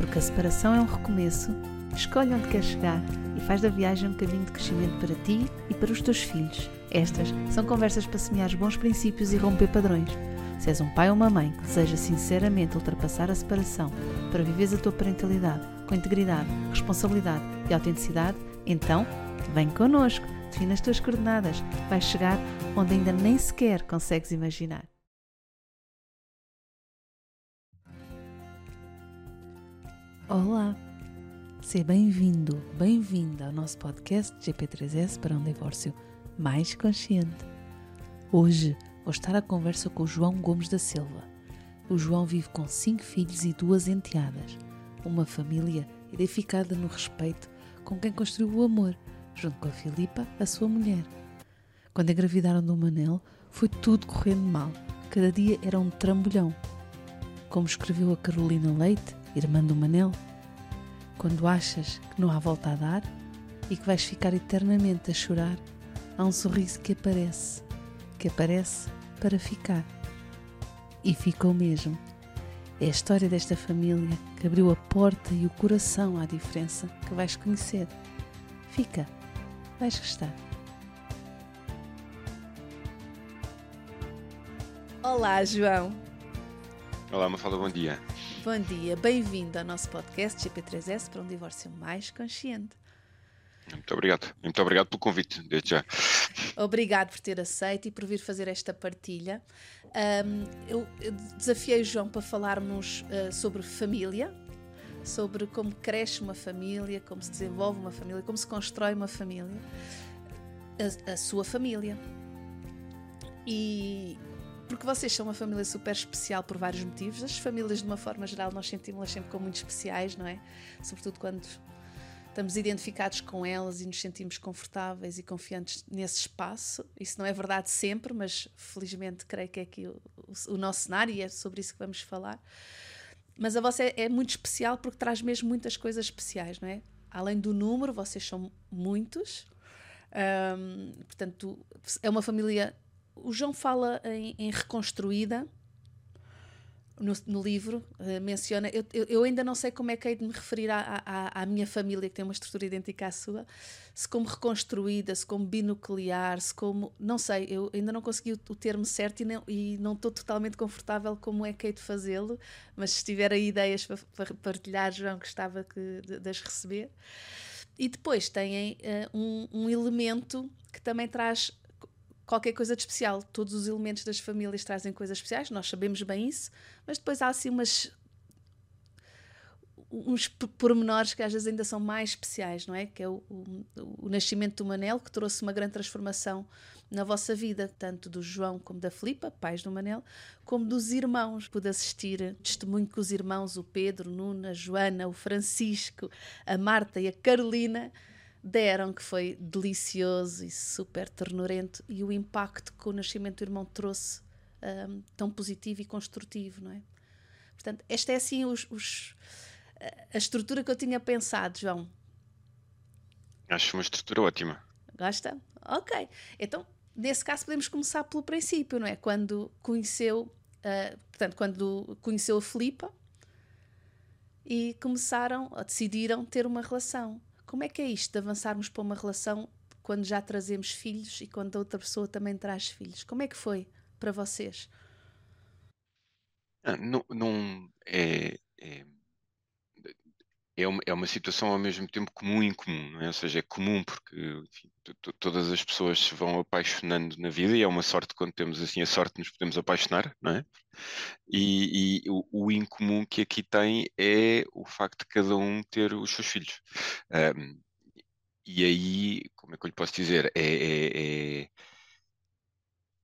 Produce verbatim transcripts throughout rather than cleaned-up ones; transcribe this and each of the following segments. porque a separação é um recomeço. Escolhe onde queres chegar e faz da viagem um caminho de crescimento para ti e para os teus filhos. Estas são conversas para semear bons princípios e romper padrões. Se és um pai ou uma mãe que deseja sinceramente ultrapassar a separação para viveres a tua parentalidade com integridade, responsabilidade e autenticidade, então vem connosco, define as tuas coordenadas, vais chegar onde ainda nem sequer consegues imaginar. Olá, seja bem-vindo, bem-vinda ao nosso podcast G P três S para um divórcio mais consciente. Hoje vou estar à conversa com o João Gomes da Silva. O João vive com cinco filhos e duas enteadas, uma família edificada no respeito com quem construiu o amor, junto com a Filipa, a sua mulher. Quando engravidaram do Manel, foi tudo correndo mal, cada dia era um trambolhão. Como escreveu a Carolina Leite, irmã do Manel, quando achas que não há volta a dar e que vais ficar eternamente a chorar, há um sorriso que aparece, que aparece para ficar. E ficou mesmo. É a história desta família que abriu a porta e o coração à diferença que vais conhecer. Fica, vais gostar. Olá, João. Olá, Mafalda, bom dia. Bom dia, bem-vindo ao nosso podcast G P três S para um divórcio mais consciente. Muito obrigado, muito obrigado pelo convite, desde já. Obrigado por ter aceito e por vir fazer esta partilha. Um, eu desafiei o João para falarmos uh, sobre família, sobre como cresce uma família, como se desenvolve uma família, como se constrói uma família, a, a sua família. E... porque vocês são uma família super especial por vários motivos. As famílias, de uma forma geral, nós sentimos-las sempre como muito especiais, não é? Sobretudo quando estamos identificados com elas e nos sentimos confortáveis e confiantes nesse espaço. Isso não é verdade sempre, mas felizmente creio que é aqui o, o, o nosso cenário e é sobre isso que vamos falar. Mas a vossa é, é muito especial porque traz mesmo muitas coisas especiais, não é? Além do número, vocês são muitos. Hum, portanto, é uma família... O João fala em, em reconstruída no, no livro, uh, menciona, eu, eu ainda não sei como é que hei de me referir à, à, à minha família, que tem uma estrutura idêntica à sua, se como reconstruída, se como binuclear, se como, não sei, eu ainda não consegui o, o termo certo e não, e não estou totalmente confortável como é que hei de fazê-lo, mas se tiver aí ideias para, para partilhar, João, gostava que, de, de as receber. E depois têm uh, um, um elemento que também traz qualquer coisa de especial. Todos os elementos das famílias trazem coisas especiais, nós sabemos bem isso, mas depois há assim umas, uns pormenores que às vezes ainda são mais especiais, não é? Que é o, o, o nascimento do Manel, que trouxe uma grande transformação na vossa vida, tanto do João como da Filipa, pais do Manel, como dos irmãos. Pude assistir testemunho que os irmãos, o Pedro, o Nuno, a Joana, o Francisco, a Marta e a Carolina deram, que foi delicioso e super ternurento, e o impacto que o nascimento do irmão trouxe um, tão positivo e construtivo, não é? Portanto, esta é assim os, os, a estrutura que eu tinha pensado, João. Acho uma estrutura ótima. Gosta? Ok. Então, nesse caso podemos começar pelo princípio, não é? Quando conheceu, uh, portanto, quando conheceu a Filipa e começaram, ou decidiram ter uma relação. Como é que é isto de avançarmos para uma relação quando já trazemos filhos e quando a outra pessoa também traz filhos? Como é que foi para vocês? Não, não é, é, é, uma, é uma situação ao mesmo tempo comum e incomum, não é? Ou seja, é comum porque, enfim, todas as pessoas se vão apaixonando na vida e é uma sorte quando temos assim a sorte de nos podemos apaixonar, não é? E, e o, o incomum que aqui tem é o facto de cada um ter os seus filhos. Um, e aí, como é que eu lhe posso dizer? É, é, é,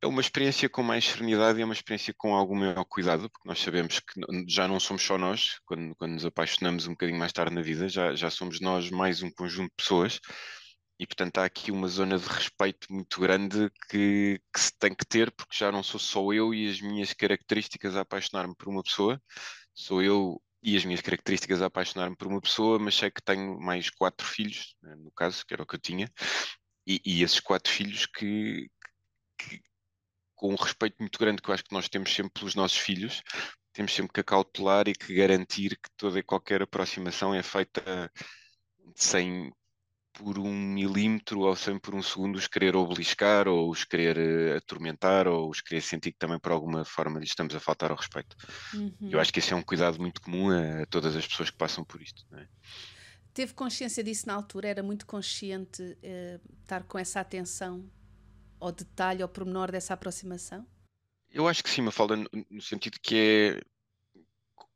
é uma experiência com mais serenidade e é uma experiência com algum maior cuidado, porque nós sabemos que já não somos só nós, quando, quando nos apaixonamos um bocadinho mais tarde na vida, já, já somos nós mais um conjunto de pessoas. E, portanto, há aqui uma zona de respeito muito grande que, que se tem que ter, porque já não sou só eu e as minhas características a apaixonar-me por uma pessoa, sou eu e as minhas características a apaixonar-me por uma pessoa, mas sei que tenho mais quatro filhos, no caso, que era o que eu tinha, e, e esses quatro filhos que, que, com um respeito muito grande que eu acho que nós temos sempre pelos nossos filhos, temos sempre que acautelar e que garantir que toda e qualquer aproximação é feita sem por um milímetro ou sem por um segundo os querer obeliscar ou os querer atormentar ou os querer sentir que também por alguma forma lhes estamos a faltar ao respeito. Uhum. Eu acho que esse é um cuidado muito comum a, a todas as pessoas que passam por isto, não é? Teve consciência disso na altura? Era muito consciente eh, estar com essa atenção ao detalhe, ao pormenor dessa aproximação? Eu acho que sim, Mafalda, no, no sentido que é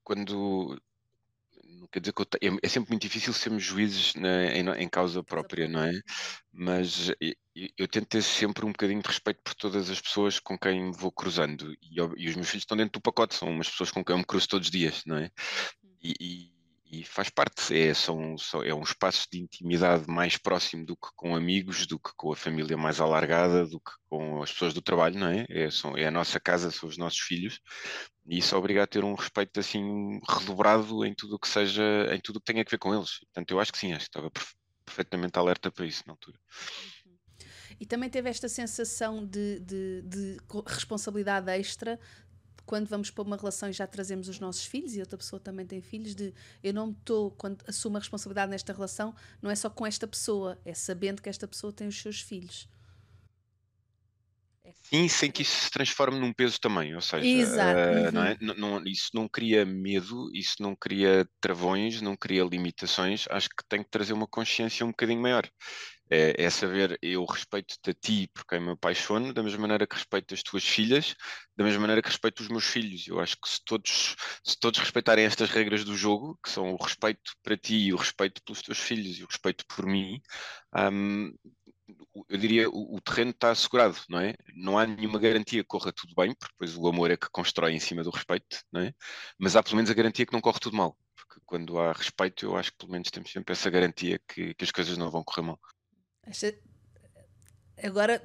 quando... Quer dizer que eu, é sempre muito difícil sermos juízes na, em, em causa própria, não é? Mas eu, eu tento ter sempre um bocadinho de respeito por todas as pessoas com quem vou cruzando. E, e os meus filhos estão dentro do pacote, são umas pessoas com quem eu me cruzo todos os dias, não é? E, e, e faz parte, é, são, são, é um espaço de intimidade mais próximo do que com amigos, do que com a família mais alargada, do que com as pessoas do trabalho, não é? É, são, é a nossa casa, são os nossos filhos. E isso obriga a ter um respeito assim redobrado em tudo o que seja, em tudo o que tenha a ver com eles. Portanto, eu acho que sim, acho que estava perfeitamente alerta para isso na altura. Uhum. E também teve esta sensação de, de, de responsabilidade extra quando vamos para uma relação e já trazemos os nossos filhos e outra pessoa também tem filhos, de eu não estou, quando assumo a responsabilidade nesta relação, não é só com esta pessoa, é sabendo que esta pessoa tem os seus filhos. Sim, sem que isso se transforme num peso também, ou seja, uh, não é? não, não, isso não cria medo, isso não cria travões, não cria limitações, acho que tem que trazer uma consciência um bocadinho maior. É, é saber, eu respeito-te a ti por quem me apaixono, da mesma maneira que respeito as tuas filhas, da mesma maneira que respeito os meus filhos. Eu acho que se todos, se todos respeitarem estas regras do jogo, que são o respeito para ti, o respeito pelos teus filhos e o respeito por mim, um, eu diria, o, o terreno está assegurado, não é? Não há nenhuma garantia que corra tudo bem, porque depois o amor é que constrói em cima do respeito, não é? Mas há pelo menos a garantia que não corre tudo mal, porque quando há respeito, eu acho que pelo menos temos sempre essa garantia que, que as coisas não vão correr mal. Agora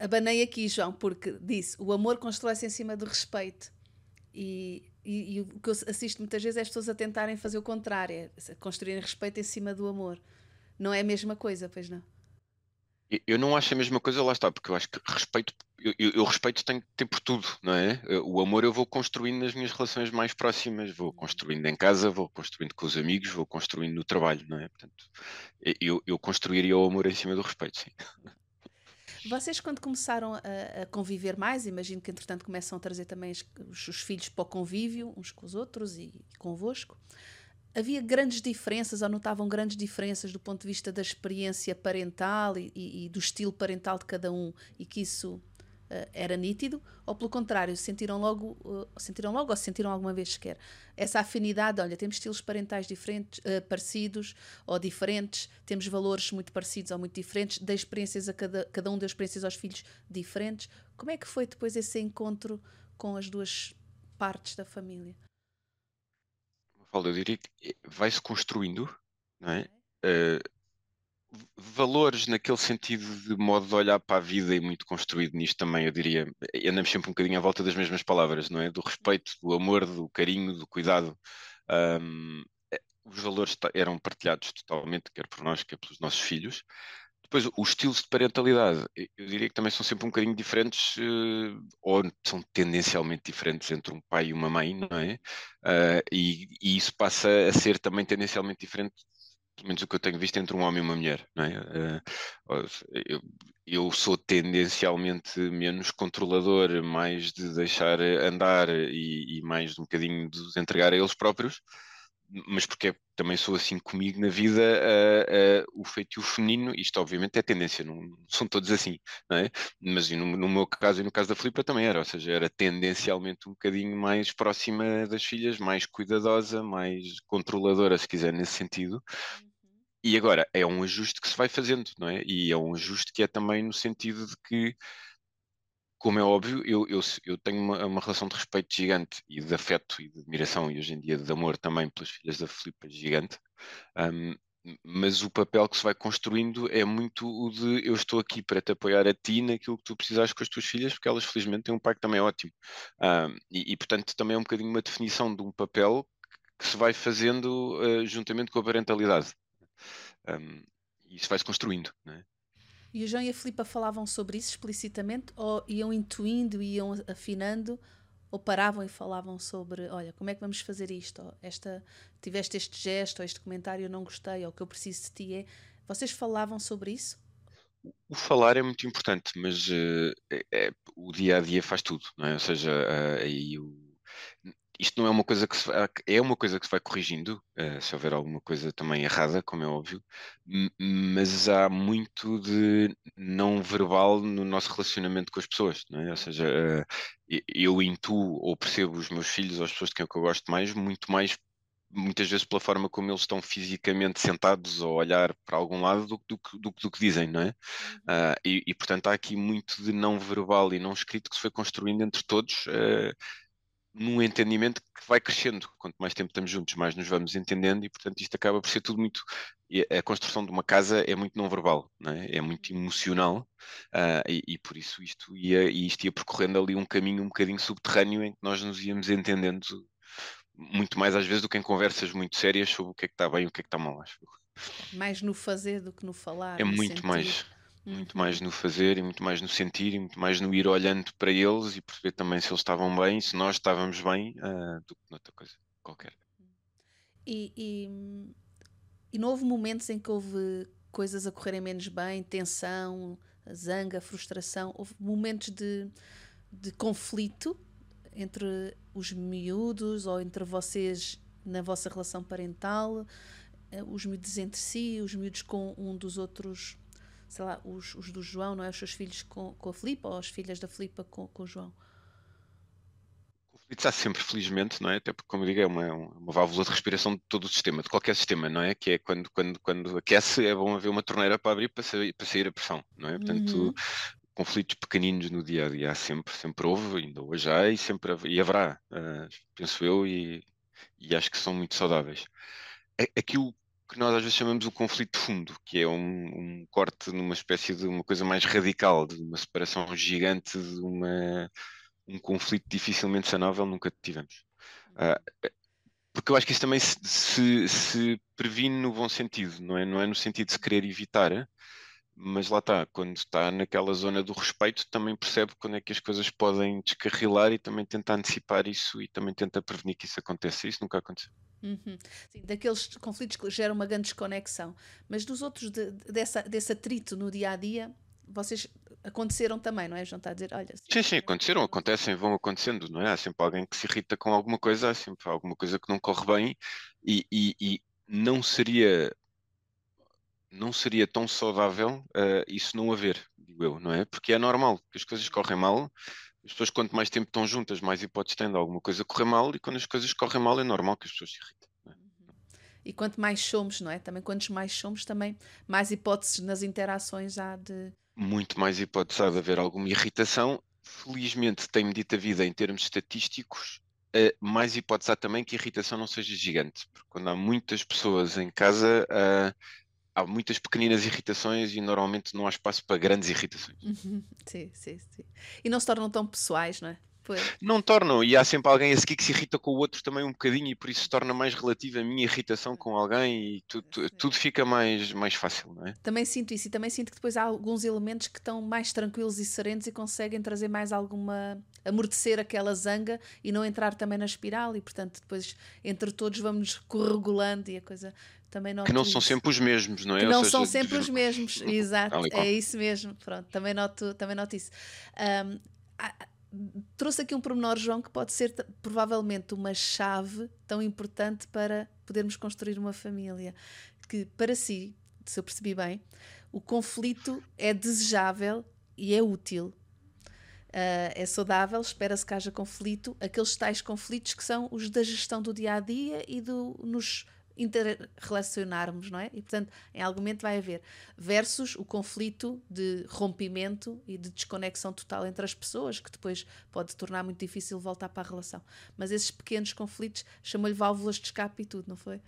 abanei aqui, João, porque disse, o amor constrói-se em cima do respeito. E, e, e o que eu assisto muitas vezes é as pessoas a tentarem fazer o contrário, é construírem respeito em cima do amor. Não é a mesma coisa, pois não? Eu não acho a mesma coisa, lá está, porque eu acho que respeito, eu, eu respeito tem que ter por tudo, não é? O amor eu vou construindo nas minhas relações mais próximas, vou construindo em casa, vou construindo com os amigos, vou construindo no trabalho, não é? Portanto, eu, eu construiria o amor em cima do respeito, sim. Vocês quando começaram a, a conviver mais, imagino que entretanto começam a trazer também os, os filhos para o convívio, uns com os outros e, e convosco, havia grandes diferenças, ou notavam grandes diferenças do ponto de vista da experiência parental e, e, e do estilo parental de cada um, e que isso uh, era nítido? Ou pelo contrário, sentiram logo, uh, sentiram logo ou sentiram alguma vez sequer essa afinidade? Olha, temos estilos parentais diferentes, uh, parecidos ou diferentes, temos valores muito parecidos ou muito diferentes, deu experiências a cada, cada um deu experiências aos filhos diferentes. Como é que foi depois esse encontro com as duas partes da família? Eu diria que vai-se construindo, não é? Uh, valores naquele sentido de modo de olhar para a vida e muito construído nisto também, eu diria, andamos sempre um bocadinho à volta das mesmas palavras, não é? Do respeito, do amor, do carinho, do cuidado. Um, os valores eram partilhados totalmente, quer por nós, quer pelos nossos filhos. Depois, os estilos de parentalidade, eu diria que também são sempre um bocadinho diferentes, ou são tendencialmente diferentes entre um pai e uma mãe, não é? Uh, e, e isso passa a ser também tendencialmente diferente, pelo menos o que eu tenho visto, entre um homem e uma mulher, não é? Uh, eu, eu sou tendencialmente menos controlador, mais de deixar andar e, e mais um bocadinho de os entregar a eles próprios. Mas porque também sou assim comigo na vida, uh, uh, o feitio feminino, isto obviamente é tendência, não são todos assim, não é? Mas no, no meu caso e no caso da Filipa também era, ou seja, era tendencialmente um bocadinho mais próxima das filhas, mais cuidadosa, mais controladora, se quiser, nesse sentido. E agora, é um ajuste que se vai fazendo, não é? E é um ajuste que é também no sentido de que, como é óbvio, eu, eu, eu tenho uma, uma relação de respeito gigante e de afeto e de admiração e hoje em dia de amor também pelas filhas da Filipa gigante, um, mas o papel que se vai construindo é muito o de eu estou aqui para te apoiar a ti naquilo que tu precisares com as tuas filhas, porque elas felizmente têm um pai que também é ótimo. Um, e, e portanto também é um bocadinho uma definição de um papel que se vai fazendo uh, juntamente com a parentalidade. Um, e isso vai-se construindo, não é? E o João e a Filipa falavam sobre isso explicitamente ou iam intuindo, iam afinando, ou paravam e falavam sobre, olha, como é que vamos fazer isto? Ou, esta, tiveste este gesto, ou este comentário eu não gostei, ou o que eu preciso de ti é... Vocês falavam sobre isso? O falar é muito importante, mas uh, é, é, o dia a dia faz tudo, não é? Ou seja, uh, aí o... Isto não é uma coisa que se, é uma coisa que se vai corrigindo, se houver alguma coisa também errada, como é óbvio, mas há muito de não verbal no nosso relacionamento com as pessoas, não é? Ou seja, eu intuo ou percebo os meus filhos ou as pessoas de quem eu gosto mais, muito mais, muitas vezes pela forma como eles estão fisicamente sentados ou a olhar para algum lado do, do, do, do que dizem, não é? Uh, e, e, portanto, há aqui muito de não verbal e não escrito que se foi construindo entre todos, uh, num entendimento que vai crescendo. Quanto mais tempo estamos juntos, mais nos vamos entendendo e, portanto, isto acaba por ser tudo muito... A construção de uma casa é muito não-verbal, não é? É muito emocional, uh, e, e por isso isto ia, isto ia percorrendo ali um caminho um bocadinho subterrâneo em que nós nos íamos entendendo muito mais às vezes do que em conversas muito sérias sobre o que é que está bem e o que é que está mal. Acho. Mais no fazer do que no falar. É muito sentir. mais... Muito mais no fazer e muito mais no sentir e muito mais no ir olhando para eles e perceber também se eles estavam bem, se nós estávamos bem, uh, do que noutra coisa qualquer. E, e, e não houve momentos em que houve coisas a correrem menos bem, tensão, zanga, frustração? Houve momentos de, de conflito entre os miúdos ou entre vocês na vossa relação parental, os miúdos entre si, os miúdos com um dos outros... sei lá, os, os do João, não é? Os seus filhos com, com a Filipa ou as filhas da Filipa com, com o João? Conflitos há sempre, felizmente, não é? Até porque, como eu digo, é uma, uma válvula de respiração de todo o sistema, de qualquer sistema, não é? Que é quando, quando, quando aquece, é bom haver uma torneira para abrir para sair, para sair a pressão, não é? Portanto, uhum. Conflitos pequeninos no dia a dia há sempre, sempre houve, ainda hoje há e sempre e haverá, uh, penso eu, e, e acho que são muito saudáveis. Aquilo que nós às vezes chamamos o conflito de fundo, que é um, um corte numa espécie de uma coisa mais radical, de uma separação gigante, de uma, um conflito dificilmente sanável, nunca tivemos. Uh, porque eu acho que isso também se, se, se previne no bom sentido, não é? Não é no sentido de se querer evitar, mas lá está, quando está naquela zona do respeito, também percebe quando é que as coisas podem descarrilar e também tenta antecipar isso e também tenta prevenir que isso aconteça. Isso nunca aconteceu. Uhum. Sim, daqueles conflitos que geram uma grande desconexão, mas dos outros de, dessa, desse atrito no dia-a-dia vocês aconteceram também, não é? João está a dizer, olha... Sim, sim, aconteceram, acontecem, vão acontecendo, não é? Há sempre alguém que se irrita com alguma coisa, há sempre alguma coisa que não corre bem e, e, e não seria não seria tão saudável uh, isso não haver, digo eu, não é? Porque é normal, que as coisas correm mal. As pessoas, quanto mais tempo estão juntas, mais hipóteses têm de alguma coisa correr mal, e quando as coisas correm mal é normal que as pessoas se irritem. Não é? E quanto mais somos, não é? Também quantos mais somos, também mais hipóteses nas interações há de... Muito mais hipóteses há de haver alguma irritação. Felizmente, tem-me dito a vida em termos estatísticos, uh, mais hipóteses há também que a irritação não seja gigante. Porque quando há muitas pessoas em casa... Uh, há muitas pequeninas irritações e normalmente não há espaço para grandes irritações. Uhum. Sim, sim, sim. E não se tornam tão pessoais, não é? Pois. Não tornam, e há sempre alguém a seguir que se irrita com o outro também um bocadinho e por isso se torna mais relativa a minha irritação com alguém e tudo, tudo fica mais, mais fácil, não é? Também sinto isso e também sinto que depois há alguns elementos que estão mais tranquilos e serenos e conseguem trazer mais alguma... amortecer aquela zanga e não entrar também na espiral e, portanto, depois entre todos vamos corregulando e a coisa... Também noto que não isso. São sempre os mesmos, não é? Que não seja, são sempre os mesmos, exato, é isso mesmo, pronto, também noto, também noto isso. Um, há, trouxe aqui um pormenor, João, que pode ser provavelmente uma chave tão importante para podermos construir uma família, que para si, se eu percebi bem, o conflito é desejável e é útil. Uh, é saudável, espera-se que haja conflito, aqueles tais conflitos que são os da gestão do dia-a-dia e do nos... interrelacionarmos, não é? E, portanto, em algum momento vai haver versus o conflito de rompimento e de desconexão total entre as pessoas, que depois pode tornar muito difícil voltar para a relação. Mas esses pequenos conflitos chamam-lhe válvulas de escape e tudo, não foi?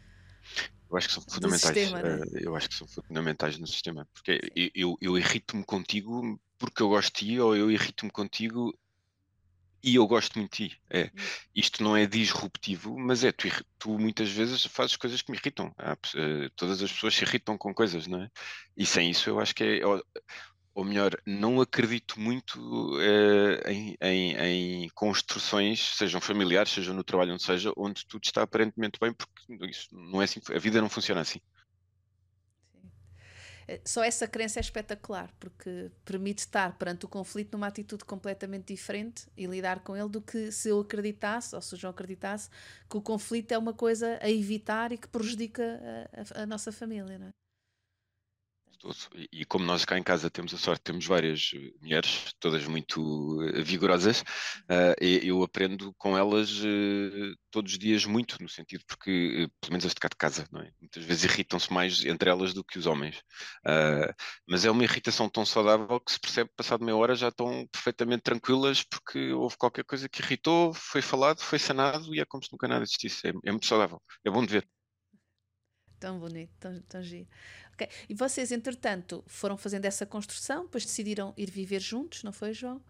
Eu acho que são fundamentais. Sistema, né? Eu acho que são fundamentais no sistema, porque eu, eu, eu irrito-me contigo porque eu gosto de ti, ou eu irrito-me contigo e eu gosto muito de ti. É. Isto não é disruptivo, mas é, tu, tu muitas vezes fazes coisas que me irritam. Há, todas as pessoas se irritam com coisas, não é? E sem isso eu acho que é... ou melhor, não acredito muito eh, em, em, em construções, sejam familiares, seja no trabalho onde seja, onde tudo está aparentemente bem, porque isso não é assim, a vida não funciona assim. Sim. Só essa crença é espetacular, porque permite estar perante o conflito numa atitude completamente diferente e lidar com ele do que se eu acreditasse, ou se o João acreditasse, que o conflito é uma coisa a evitar e que prejudica a, a, a nossa família, não é? E como nós cá em casa temos a sorte, temos várias mulheres, todas muito vigorosas, uh, eu aprendo com elas uh, todos os dias muito, no sentido porque, pelo menos as de cá de casa, não é? Muitas vezes irritam-se mais entre elas do que os homens. Uh, mas é uma irritação tão saudável que se percebe que passado meia hora já estão perfeitamente tranquilas porque houve qualquer coisa que irritou, foi falado, foi sanado e é como se nunca nada existisse. É, é muito saudável, é bom de ver. Tão bonito, tão, tão giro. Okay. E vocês, entretanto, foram fazendo essa construção, depois decidiram ir viver juntos, não foi, João?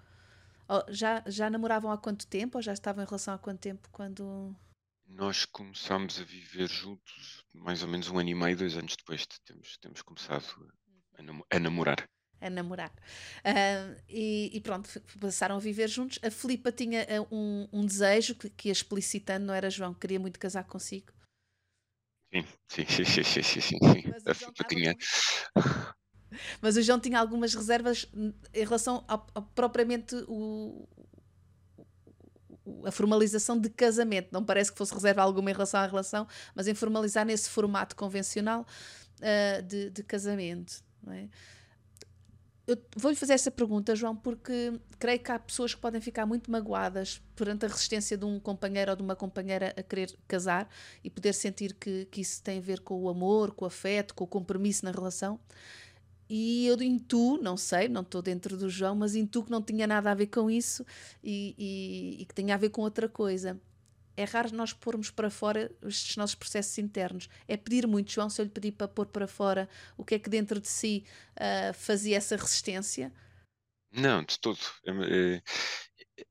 Ou já, já namoravam há quanto tempo? Ou já estavam em relação há quanto tempo? Quando nós começámos a viver juntos, mais ou menos um ano e meio, dois anos depois, temos, temos começado a, nam a namorar. A namorar. Uh, e, e pronto, passaram a viver juntos. A Filipa tinha um, um desejo que, que ia explicitando, não era, João? Queria muito casar consigo. Sim, sim, sim, sim, sim, sim. Mas, o João tinha... Mas o João tinha algumas reservas em relação a, a propriamente o, a formalização de casamento. Não parece que fosse reserva alguma em relação à relação, mas em formalizar nesse formato convencional uh, de, de casamento, não é? Eu vou-lhe fazer essa pergunta, João, porque creio que há pessoas que podem ficar muito magoadas perante a resistência de um companheiro ou de uma companheira a querer casar e poder sentir que, que isso tem a ver com o amor, com o afeto, com o compromisso na relação. E eu intuo, não sei, não estou dentro do João, mas intuo que não tinha nada a ver com isso e, e, e que tinha a ver com outra coisa. É raro nós pormos para fora estes nossos processos internos. É pedir muito, João, se eu lhe pedir para pôr para fora o que é que dentro de si uh, fazia essa resistência? Não, de todo. É, é,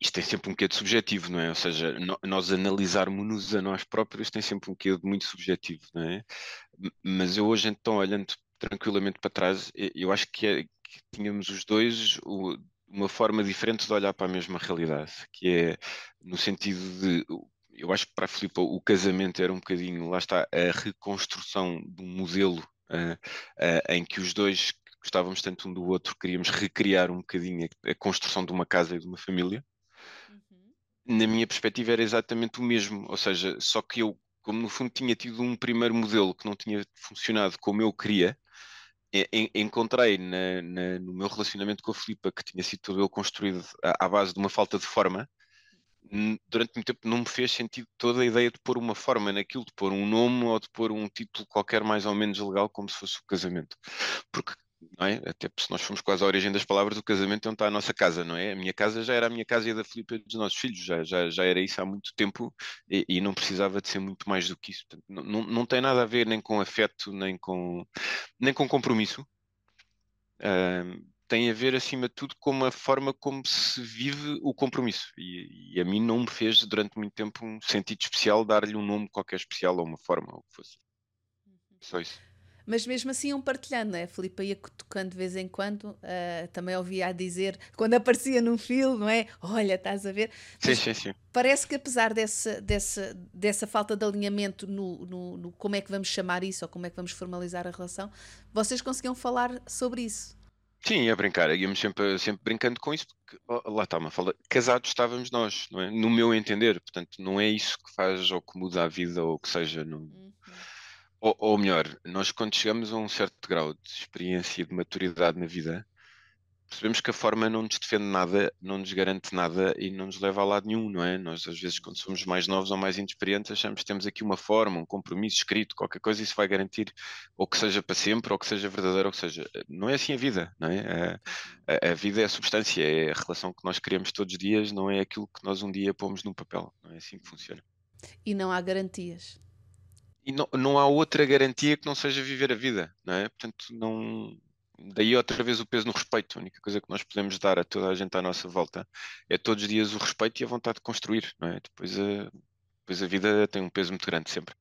isto tem sempre um quê de subjetivo, não é? Ou seja, no, nós analisarmos-nos a nós próprios tem sempre um quê de muito subjetivo, não é? Mas eu hoje, então, olhando tranquilamente para trás, eu acho que, é, que tínhamos os dois... O, uma forma diferente de olhar para a mesma realidade, que é no sentido de, eu acho que para a Filipa o casamento era um bocadinho, lá está, a reconstrução de um modelo uh, uh, em que os dois gostávamos tanto um do outro, queríamos recriar um bocadinho a, a construção de uma casa e de uma família. Uhum. Na minha perspectiva era exatamente o mesmo, ou seja, só que eu, como no fundo tinha tido um primeiro modelo que não tinha funcionado como eu queria, encontrei na, na, no meu relacionamento com a Filipa, que tinha sido todo eu construído à, à base de uma falta de forma, durante muito tempo não me fez sentido toda a ideia de pôr uma forma naquilo, de pôr um nome ou de pôr um título qualquer mais ou menos legal, como se fosse o casamento. Porque, não é? Até porque se nós formos quase à origem das palavras, o casamento é onde está a nossa casa, não é? A minha casa já era a minha casa e a da Filipa dos nossos filhos, já, já, já era isso há muito tempo e, e não precisava de ser muito mais do que isso. Portanto, não, não, não tem nada a ver nem com afeto, nem com, nem com compromisso. Uh, tem a ver, acima de tudo, com a forma como se vive o compromisso. E, e a mim não me fez, durante muito tempo, um sentido especial dar-lhe um nome qualquer especial ou uma forma, ou o que fosse. Só isso. Mas mesmo assim iam partilhando, não é? A Filipa ia tocando de vez em quando, uh, também ouvia a dizer, quando aparecia num filme, não é? Olha, estás a ver? Sim, sim, sim. Parece que apesar desse, desse, dessa falta de alinhamento no, no, no como é que vamos chamar isso, ou como é que vamos formalizar a relação, vocês conseguiam falar sobre isso? Sim, ia brincar, íamos sempre, sempre brincando com isso, porque oh, lá está, Mafalda, casados estávamos nós, não é? No meu entender, portanto, não é isso que faz ou que muda a vida ou o que seja, não... Uhum. Ou, ou melhor, nós quando chegamos a um certo grau de experiência e de maturidade na vida, percebemos que a forma não nos defende nada, não nos garante nada e não nos leva a lado nenhum, não é? Nós às vezes quando somos mais novos ou mais inexperientes achamos que temos aqui uma forma, um compromisso escrito, qualquer coisa, isso vai garantir ou que seja para sempre, ou que seja verdadeiro, ou que seja... Não é assim a vida, não é? A, a, a vida é a substância, é a relação que nós criamos todos os dias, não é aquilo que nós um dia pomos num papel, não é assim que funciona. E não há garantias. E não, não há outra garantia que não seja viver a vida, não é? Portanto, não... daí outra vez o peso no respeito. A única coisa que nós podemos dar a toda a gente à nossa volta é todos os dias o respeito e a vontade de construir, não é? Depois a, depois a vida tem um peso muito grande sempre.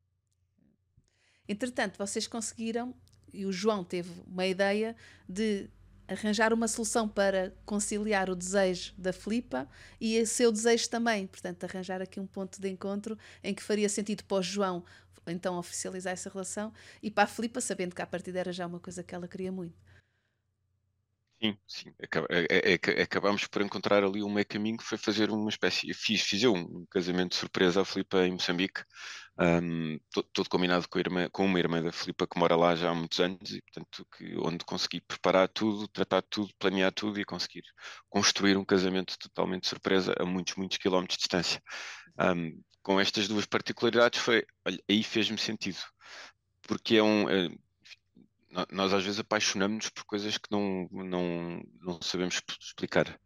Entretanto, vocês conseguiram e o João teve uma ideia de arranjar uma solução para conciliar o desejo da Filipa e o seu desejo também. Portanto, arranjar aqui um ponto de encontro em que faria sentido para o João então oficializar essa relação e para a Filipa, sabendo que à partida era já uma coisa que ela queria muito. Sim, sim. Acabámos por encontrar ali um meio caminho que foi fazer uma espécie... Fiz, fiz eu um casamento de surpresa à Filipa em Moçambique, um, todo, todo combinado com, a irmã, com uma irmã da Filipa que mora lá já há muitos anos e, portanto, que, onde consegui preparar tudo, tratar tudo, planear tudo e conseguir construir um casamento totalmente de surpresa a muitos, muitos quilómetros de distância. Um, com estas duas particularidades foi... Olha, aí fez-me sentido. Porque é um... É, nós às vezes apaixonamos-nos por coisas que não, não, não sabemos explicar.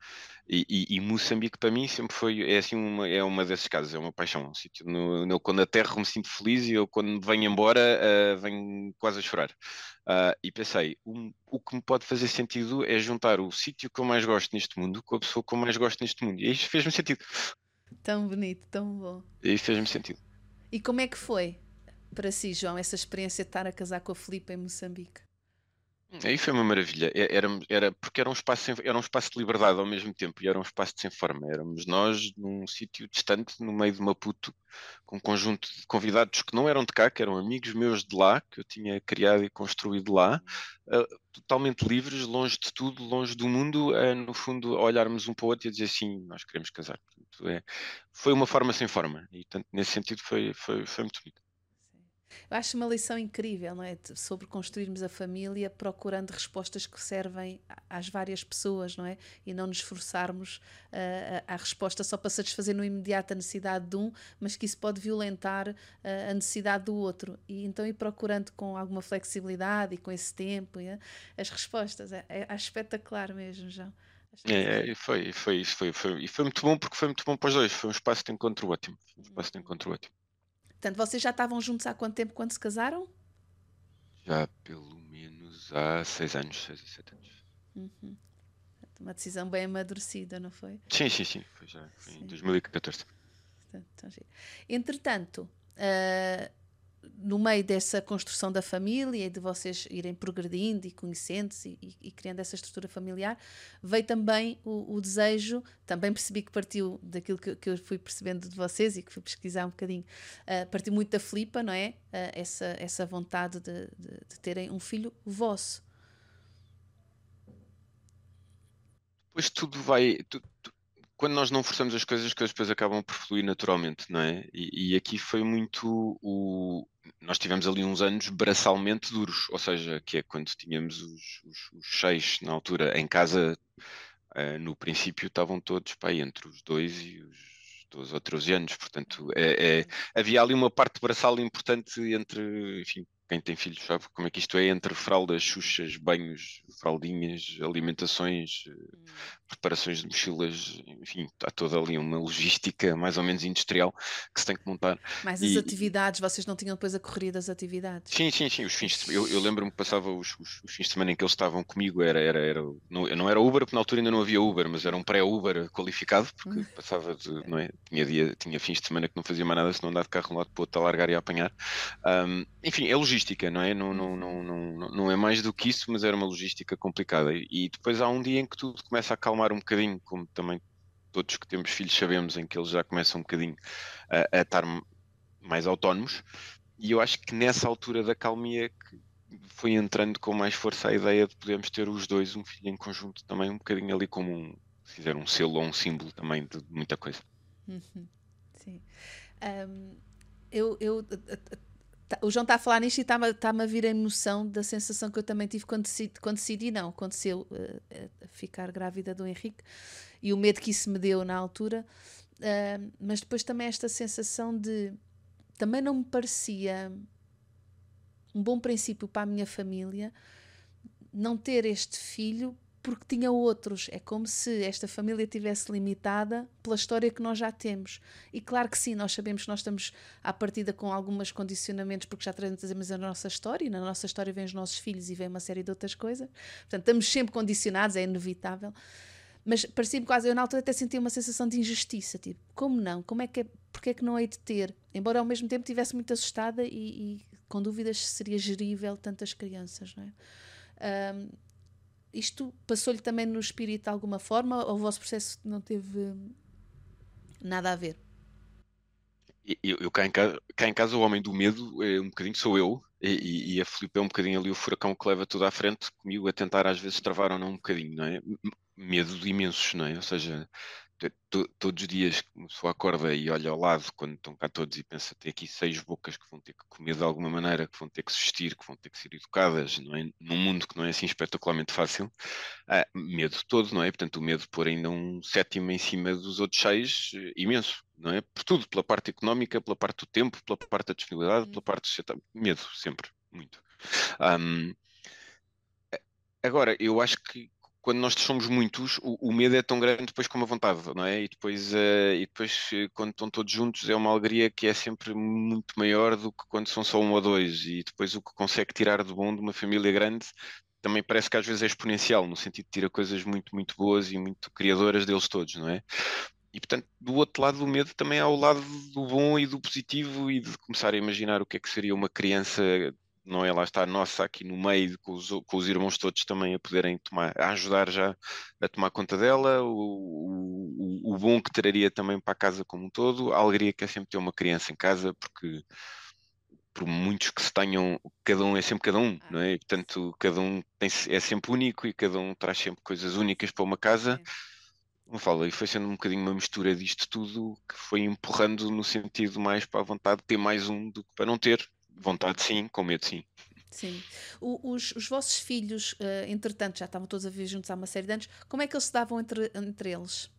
E, e, e Moçambique para mim sempre foi, é assim, uma, é uma dessas casas, é uma paixão. Um sítio no, no, quando aterro me sinto feliz e eu quando venho embora uh, venho quase a chorar. Uh, e pensei, um, o que me pode fazer sentido é juntar o sítio que eu mais gosto neste mundo com a pessoa que eu mais gosto neste mundo. E isto fez-me sentido. Tão bonito, tão bom. E isto fez-me sentido. E como é que foi para si, João, essa experiência de estar a casar com a Filipa em Moçambique? Aí foi uma maravilha, era, era, porque era um, espaço sem, era um espaço de liberdade ao mesmo tempo e era um espaço de sem forma, éramos nós num sítio distante, no meio de Maputo, com um conjunto de convidados que não eram de cá, que eram amigos meus de lá, que eu tinha criado e construído lá, uh, totalmente livres, longe de tudo, longe do mundo, uh, no fundo a olharmos um para o outro e a dizer assim, nós queremos casar. Portanto, é, foi uma forma sem forma e portanto, nesse sentido foi, foi, foi muito bonito. Eu acho uma lição incrível, não é? Sobre construirmos a família procurando respostas que servem às várias pessoas, não é? E não nos esforçarmos uh, à resposta só para satisfazer no imediato a necessidade de um, mas que isso pode violentar uh, a necessidade do outro. E então ir procurando com alguma flexibilidade e com esse tempo, é? As respostas. É, é, é espetacular mesmo, João. É, é, foi, foi isso. Foi, foi, e foi muito bom porque foi muito bom para os dois. Foi um espaço de encontro ótimo. Foi um espaço de encontro ótimo. Portanto, vocês já estavam juntos há quanto tempo quando se casaram? Já pelo menos há seis anos, seis a sete anos. Uhum. Uma decisão bem amadurecida, não foi? Sim, sim, sim. Foi já foi em dois mil e catorze. Entretanto, uh, no meio dessa construção da família e de vocês irem progredindo e conhecendo-se e, e criando essa estrutura familiar, veio também o, o desejo, também percebi que partiu daquilo que, que eu fui percebendo de vocês e que fui pesquisar um bocadinho, uh, partiu muito da Filipa, não é? Uh, essa, essa vontade de, de, de terem um filho vosso. Depois tudo vai... Tu, tu... Quando nós não forçamos as coisas, as coisas depois acabam por fluir naturalmente, não é? E, e aqui foi muito o... Nós tivemos ali uns anos braçalmente duros, ou seja, que é quando tínhamos os, os, os seis, na altura, em casa, uh, no princípio estavam todos, pá, entre os dois e os doze ou treze anos, portanto, é, é, havia ali uma parte braçal importante entre, enfim, quem tem filhos sabe como é que isto é, entre fraldas, xuxas, banhos, fraldinhas, alimentações, hum. preparações de mochilas, enfim, há toda ali uma logística mais ou menos industrial que se tem que montar. Mas e... as atividades, vocês não tinham depois a correria das atividades? Sim, sim, sim, os fins de... eu, eu lembro-me que passava os, os, os fins de semana em que eles estavam comigo, era, era, era... Não, não era Uber, porque na altura ainda não havia Uber, mas era um pré-Uber qualificado, porque hum. passava de, não é? Tinha, dia, tinha fins de semana que não fazia mais nada, senão andar de carro de um lado para o outro a largar e a apanhar. Um, enfim, é logística. Logística, não é? Não, não, não, não, não é mais do que isso, mas era uma logística complicada. E depois há um dia em que tudo começa a acalmar um bocadinho, como também todos que temos filhos sabemos, em que eles já começam um bocadinho a, a estar mais autónomos. E eu acho que nessa altura da calmia que foi entrando com mais força a ideia de podermos ter os dois um filho em conjunto também, um bocadinho ali como um, se fizer um selo ou um símbolo também de muita coisa. Uhum. Sim. Um, eu... eu... O João está a falar nisto e está-me a, tá-me a vir a emoção da sensação que eu também tive quando decidi, quando decidi não, aconteceu uh, ficar grávida do Henrique e o medo que isso me deu na altura, uh, mas depois também esta sensação de, também não me parecia um bom princípio para a minha família não ter este filho porque tinha outros, é como se esta família estivesse limitada pela história que nós já temos, e claro que sim, nós sabemos que nós estamos à partida com alguns condicionamentos porque já trazemos a nossa história, e na nossa história vêm os nossos filhos e vem uma série de outras coisas, portanto estamos sempre condicionados, é inevitável, Mas parecia-me quase, eu na altura até senti uma sensação de injustiça, tipo, como não? Como é que é? Porque é que não hei de ter? Embora ao mesmo tempo estivesse muito assustada e, e com dúvidas se seria gerível tantas crianças, não é? Um, isto passou-lhe também no espírito de alguma forma ou o vosso processo não teve nada a ver? Eu, eu cá, em casa, cá em casa o homem do medo é um bocadinho sou eu e, e a Filipa é um bocadinho ali o furacão que leva tudo à frente comigo a tentar às vezes travar ou não um bocadinho, não é? Medos imensos, não é? Ou seja, to, todos os dias que uma pessoa acorda e olha ao lado quando estão cá todos e pensa tem aqui seis bocas que vão ter que comer de alguma maneira, que vão ter que se vestir, que vão ter que ser educadas, não é? Num mundo que não é assim espetacularmente fácil, ah, medo todo, não é? Portanto o medo de pôr ainda um sétimo em cima dos outros seis, imenso. Não é? Por tudo, pela parte económica, pela parte do tempo, pela parte da disponibilidade, pela parte do setor. Medo, sempre, muito. Um, agora, eu acho que quando nós somos muitos, o, o medo é tão grande depois como a vontade, não é? E depois, uh, e depois, quando estão todos juntos, é uma alegria que é sempre muito maior do que quando são só um ou dois. E depois o que consegue tirar de bom de uma família grande também parece que às vezes é exponencial, no sentido de tirar coisas muito, muito boas e muito criadoras deles todos, não é? E, portanto, do outro lado do medo também há o lado do bom e do positivo e de começar a imaginar o que é que seria uma criança, não é? Lá está a nossa, aqui no meio, com os, com os irmãos todos também a poderem tomar, a ajudar já a tomar conta dela, o, o, o bom que traria também para a casa como um todo, a alegria que é sempre ter uma criança em casa, porque por muitos que se tenham, cada um é sempre cada um, não é? E, portanto, cada um tem, é sempre único e cada um traz sempre coisas únicas para uma casa. Mafalda, e foi sendo um bocadinho uma mistura disto tudo que foi empurrando no sentido mais para a vontade de ter mais um do que para não ter. Vontade sim, com medo sim. Sim. O, os, os vossos filhos, uh, entretanto, já estavam todos a viver juntos há uma série de anos, como é que eles se davam entre, entre eles?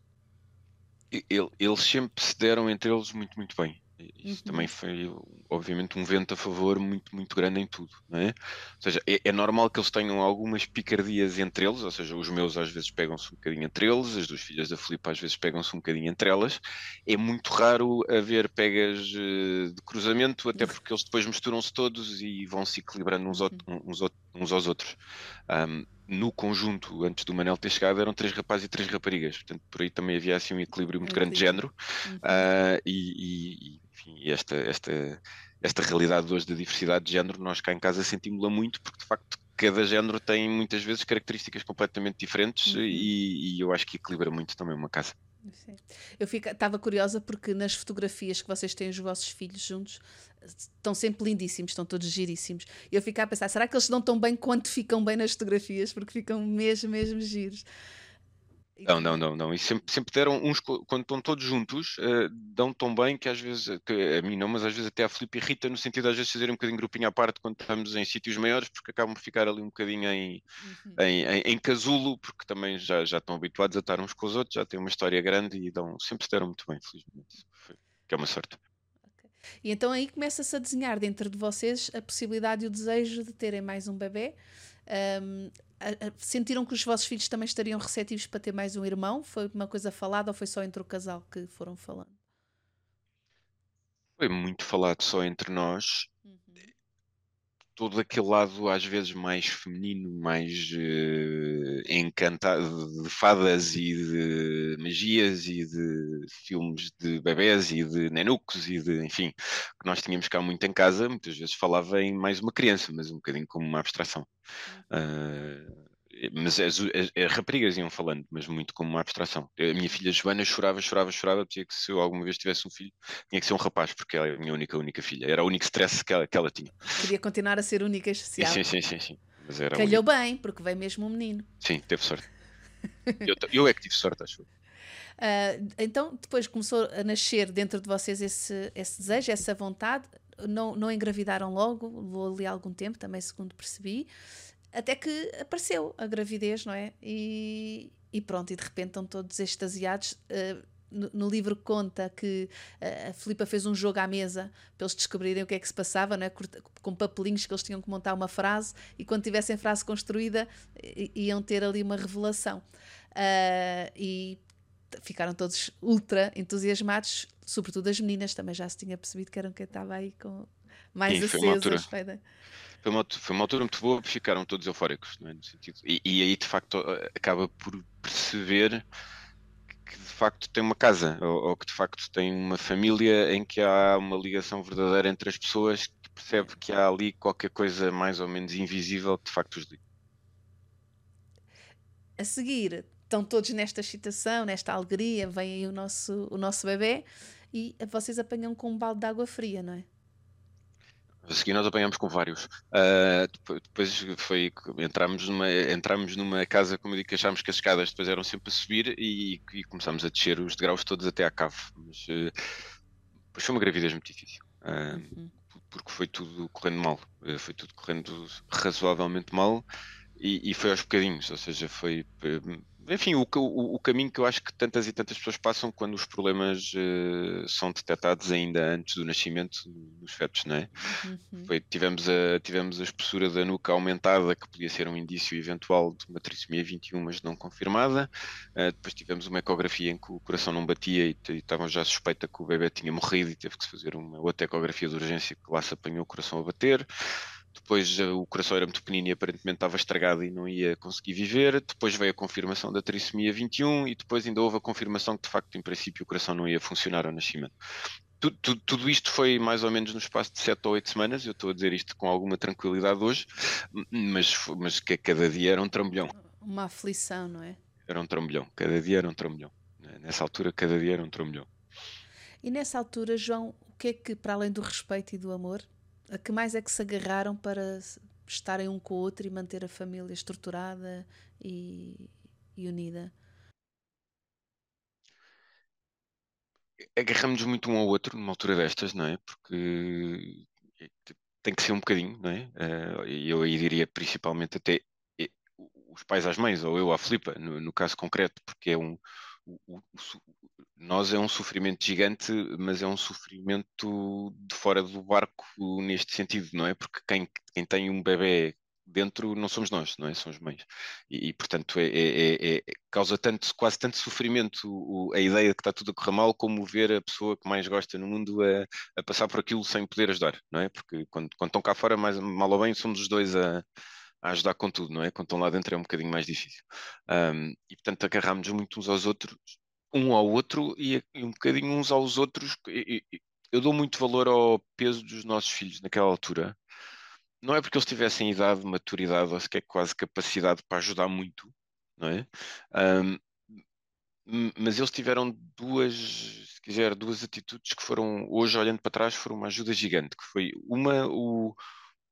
Ele, eles sempre se deram entre eles muito, muito bem. Isso uhum. também foi, obviamente, um vento a favor muito, muito grande em tudo, não é? Ou seja, é, é normal que eles tenham algumas picardias entre eles, ou seja, os meus às vezes pegam-se um bocadinho entre eles, as duas filhas da Filipa às vezes pegam-se um bocadinho entre elas. É muito raro haver pegas uh, de cruzamento, até porque eles depois misturam-se todos e vão-se equilibrando uns, outro, uns, uns aos outros. Um, no conjunto, antes do Manel ter chegado, eram três rapazes e três raparigas, portanto, por aí também havia assim um equilíbrio muito grande de género, uhum. uh, e, e enfim, esta, esta, esta realidade hoje da diversidade de género, nós cá em casa sentimos-la muito, porque de facto cada género tem muitas vezes características completamente diferentes, uhum. e, e eu acho que equilibra muito também uma casa. Sim. Eu estava curiosa porque nas fotografias que vocês têm os vossos filhos juntos estão sempre lindíssimos, estão todos giríssimos. Eu ficava a pensar, será que eles não estão bem quanto ficam bem nas fotografias? Porque ficam mesmo, mesmo giros. Não, não, não, não. E sempre, sempre deram uns, quando estão todos juntos, uh, dão tão bem que às vezes, que a mim não, mas às vezes até a Filipe irrita, no sentido de às vezes fazerem um bocadinho grupinho à parte quando estamos em sítios maiores, porque acabam de ficar ali um bocadinho em, uhum. em, em, em casulo, porque também já, já estão habituados a estar uns com os outros, já têm uma história grande e dão, sempre se deram muito bem, felizmente. Foi, que é uma sorte. Okay. E então aí começa-se a desenhar dentro de vocês a possibilidade e o desejo de terem mais um bebê. Um, sentiram que os vossos filhos também estariam receptivos para ter mais um irmão? Foi uma coisa falada ou foi só entre o casal que foram falando? Foi muito falado só entre nós. Uhum. Todo aquele lado às vezes mais feminino, mais uh, encantado de fadas e de magias e de filmes de bebés e de nenucos e de, enfim, que nós tínhamos cá muito em casa, muitas vezes falava em mais uma criança, mas um bocadinho como uma abstração. Uh, mas as, as, as raparigas iam falando, mas muito como uma abstração. A minha filha Joana chorava, chorava, chorava, dizia que se eu alguma vez tivesse um filho, tinha que ser um rapaz, porque ela é a minha única, única filha. Era o único stress que ela, que ela tinha. Queria continuar a ser única e especial. Sim, sim, sim, sim. Mas era calhou única. Bem, porque veio mesmo um menino. Sim, teve sorte. eu, eu é que tive sorte, acho. Uh, então, depois começou a nascer dentro de vocês esse, esse desejo, essa vontade. Não, não engravidaram logo, levou ali algum tempo, também segundo percebi. Até que apareceu a gravidez, não é? E, e pronto, e de repente estão todos extasiados. Uh, no, no livro conta que uh, a Filipa fez um jogo à mesa para eles descobrirem o que é que se passava, não é? Com papelinhos que eles tinham que montar uma frase e quando tivessem frase construída iam ter ali uma revelação. Uh, e ficaram todos ultra entusiasmados, sobretudo as meninas, também já se tinha percebido que eram quem estava aí com mais acesas. Foi uma, foi uma altura muito boa, porque ficaram todos eufóricos, não é? No sentido, e, e aí de facto acaba por perceber se ver que de facto tem uma casa, ou, ou que de facto tem uma família em que há uma ligação verdadeira entre as pessoas, que percebe que há ali qualquer coisa mais ou menos invisível que de facto os liga. A seguir, estão todos nesta excitação, nesta alegria, vem aí o nosso, o nosso bebê, e vocês apanham com um balde de água fria, não é? A seguir nós apanhámos com vários. Uh, depois, depois foi, entramos numa, entramos numa casa, como eu digo, que achámos que as escadas depois eram sempre a subir e, e começámos a descer os degraus todos até à cave. Mas uh, depois foi uma gravidez muito difícil, uh, uhum. porque foi tudo correndo mal, foi tudo correndo razoavelmente mal. E, e foi aos bocadinhos, ou seja, foi, enfim, o, o, o caminho que eu acho que tantas e tantas pessoas passam quando os problemas uh, são detectados ainda antes do nascimento dos fetos, não é? Uhum. Foi, tivemos, a, tivemos a espessura da nuca aumentada, que podia ser um indício eventual de uma trissomia vinte e um, mas não confirmada. Uh, depois tivemos uma ecografia em que o coração não batia e estavam já suspeita que o bebê tinha morrido e teve que se fazer uma outra ecografia de urgência que lá se apanhou o coração a bater. Depois o coração era muito pequenino e aparentemente estava estragado e não ia conseguir viver. Depois veio a confirmação da trissomia vinte e um e depois ainda houve a confirmação que de facto em princípio o coração não ia funcionar ao nascimento. Tudo, tudo, tudo isto foi mais ou menos no espaço de sete ou oito semanas. Eu estou a dizer isto com alguma tranquilidade hoje, mas, mas que cada dia era um trambolhão. Uma aflição, não é? Era um trambolhão, cada dia era um trambolhão. Nessa altura cada dia era um trambolhão. E nessa altura, João, o que é que, para além do respeito e do amor, a que mais é que se agarraram para estarem um com o outro e manter a família estruturada e, e unida? Agarramos-nos muito um ao outro numa altura destas, não é? Porque tem que ser um bocadinho, não é? Eu aí diria principalmente até os pais às mães, ou eu à Filipa, no, no caso concreto, porque é um... O, o, o, nós é um sofrimento gigante, mas é um sofrimento de fora do barco neste sentido, não é? Porque quem, quem tem um bebê dentro não somos nós, não é? São as mães. E, e portanto, é, é, é, causa tanto, quase tanto sofrimento o, a ideia de que está tudo a correr mal, como ver a pessoa que mais gosta no mundo a, a passar por aquilo sem poder ajudar, não é? Porque quando, quando estão cá fora, mais, mal ou bem, somos os dois a... a ajudar com tudo, não é? Quando estão lá dentro é um bocadinho mais difícil. Um, e, portanto, agarrámos muito uns aos outros, um ao outro e, e um bocadinho uns aos outros. E, e, eu dou muito valor ao peso dos nossos filhos naquela altura. Não é porque eles tivessem idade, maturidade, ou sequer quase capacidade para ajudar muito, não é? Um, mas eles tiveram duas, se quiser, duas atitudes que foram, hoje, olhando para trás, foram uma ajuda gigante, que foi uma, o...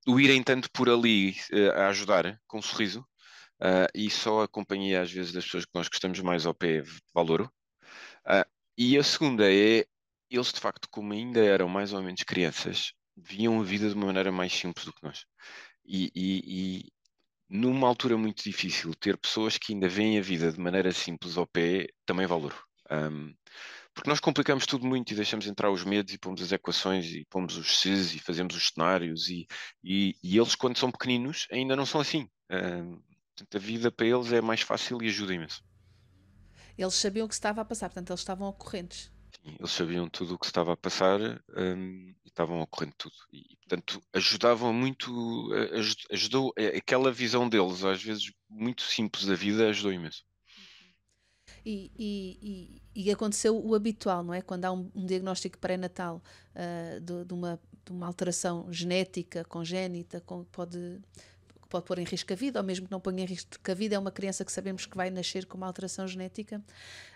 o irem tanto por ali uh, a ajudar, com um sorriso, uh, e só a companhia às vezes das pessoas que nós gostamos mais ao pé valoro. Uh, e a segunda é, eles de facto, como ainda eram mais ou menos crianças, viam a vida de uma maneira mais simples do que nós. E, e, e numa altura muito difícil, ter pessoas que ainda veem a vida de maneira simples ao pé, também valoro. Um, porque nós complicamos tudo muito e deixamos entrar os medos e pomos as equações e pomos os ses e fazemos os cenários e, e, e eles quando são pequeninos ainda não são assim. Um, portanto, a vida para eles é mais fácil e ajuda imenso. Eles sabiam o que estava a passar, portanto eles estavam ocorrentes. Sim, eles sabiam tudo o que estava a passar um, e estavam ocorrendo tudo e portanto ajudavam muito, ajudou aquela visão deles às vezes muito simples da vida, ajudou imenso. E, e, e, e aconteceu o habitual, não é? Quando há um, um diagnóstico pré-natal uh, de, de, uma, de uma alteração genética, congénita, com, pode, pode pôr em risco a vida, ou mesmo que não ponha em risco a vida, é uma criança que sabemos que vai nascer com uma alteração genética.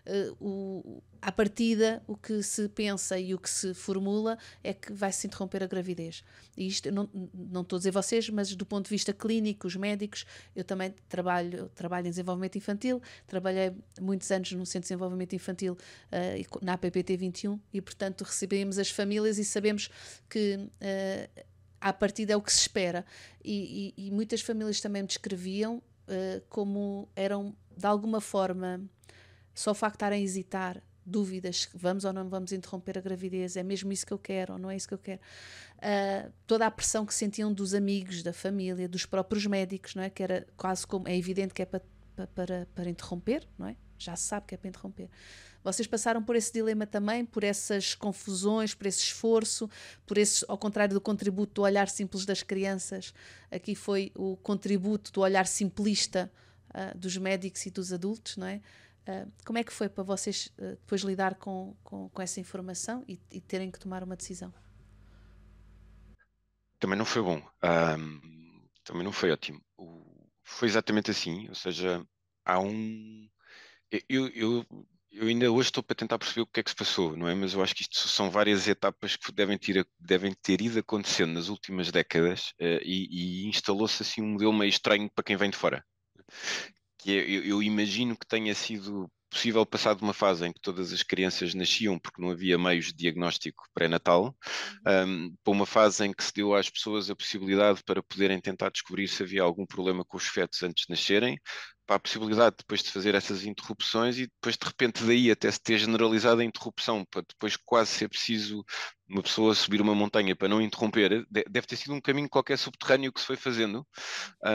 Uh, o, à partida, o que se pensa e o que se formula é que vai-se interromper a gravidez. E isto, não, não estou a dizer vocês, mas do ponto de vista clínico, os médicos, eu também trabalho, trabalho em desenvolvimento infantil, trabalhei muitos anos num centro de desenvolvimento infantil uh, na A P P T vinte e um e, portanto, recebemos as famílias e sabemos que... Uh, à partida é o que se espera e, e, e muitas famílias também me descreviam uh, como eram de alguma forma só o facto de estarem a hesitar, dúvidas, vamos ou não vamos interromper a gravidez, é mesmo isso que eu quero ou não é isso que eu quero, uh, toda a pressão que sentiam dos amigos, da família, dos próprios médicos, não é? Que era quase como, é evidente que é para, para, para interromper, não é? Já se sabe que é para interromper. Vocês passaram por esse dilema também, por essas confusões, por esse esforço, por esse, ao contrário do contributo do olhar simples das crianças, aqui foi o contributo do olhar simplista uh, dos médicos e dos adultos, não é? Uh, como é que foi para vocês uh, depois lidar com, com, com essa informação e, e terem que tomar uma decisão? Também não foi bom, um, também não foi ótimo. O, foi exatamente assim, ou seja, há um... Eu, eu, eu ainda hoje estou para tentar perceber o que é que se passou, não é? Mas eu acho que isto são várias etapas que devem ter, devem ter ido acontecendo nas últimas décadas uh, e, e instalou-se assim um modelo meio estranho para quem vem de fora. Que eu, eu imagino que tenha sido possível passar de uma fase em que todas as crianças nasciam porque não havia meios de diagnóstico pré-natal, um, para uma fase em que se deu às pessoas a possibilidade para poderem tentar descobrir se havia algum problema com os fetos antes de nascerem, para a possibilidade depois de fazer essas interrupções e depois de repente daí até se ter generalizado a interrupção, para depois quase ser preciso uma pessoa subir uma montanha para não interromper. Deve ter sido um caminho qualquer subterrâneo que se foi fazendo,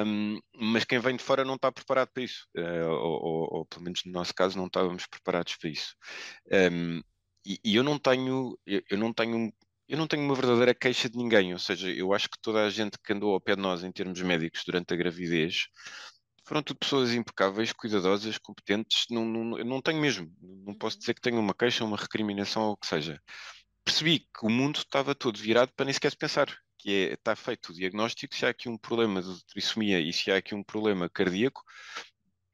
um, mas quem vem de fora não está preparado para isso, uh, ou, ou, ou pelo menos no nosso caso não estávamos preparados para isso. Um, e, e eu não tenho, eu, eu não tenho Eu não tenho uma verdadeira queixa de ninguém, ou seja, eu acho que toda a gente que andou ao pé de nós em termos médicos durante a gravidez foram tudo pessoas impecáveis, cuidadosas, competentes. Não, não, eu não tenho mesmo, não posso dizer que tenho uma queixa, uma recriminação ou o que seja. Percebi que o mundo estava todo virado para nem sequer pensar, que é, está feito o diagnóstico, se há aqui um problema de trissomia e se há aqui um problema cardíaco,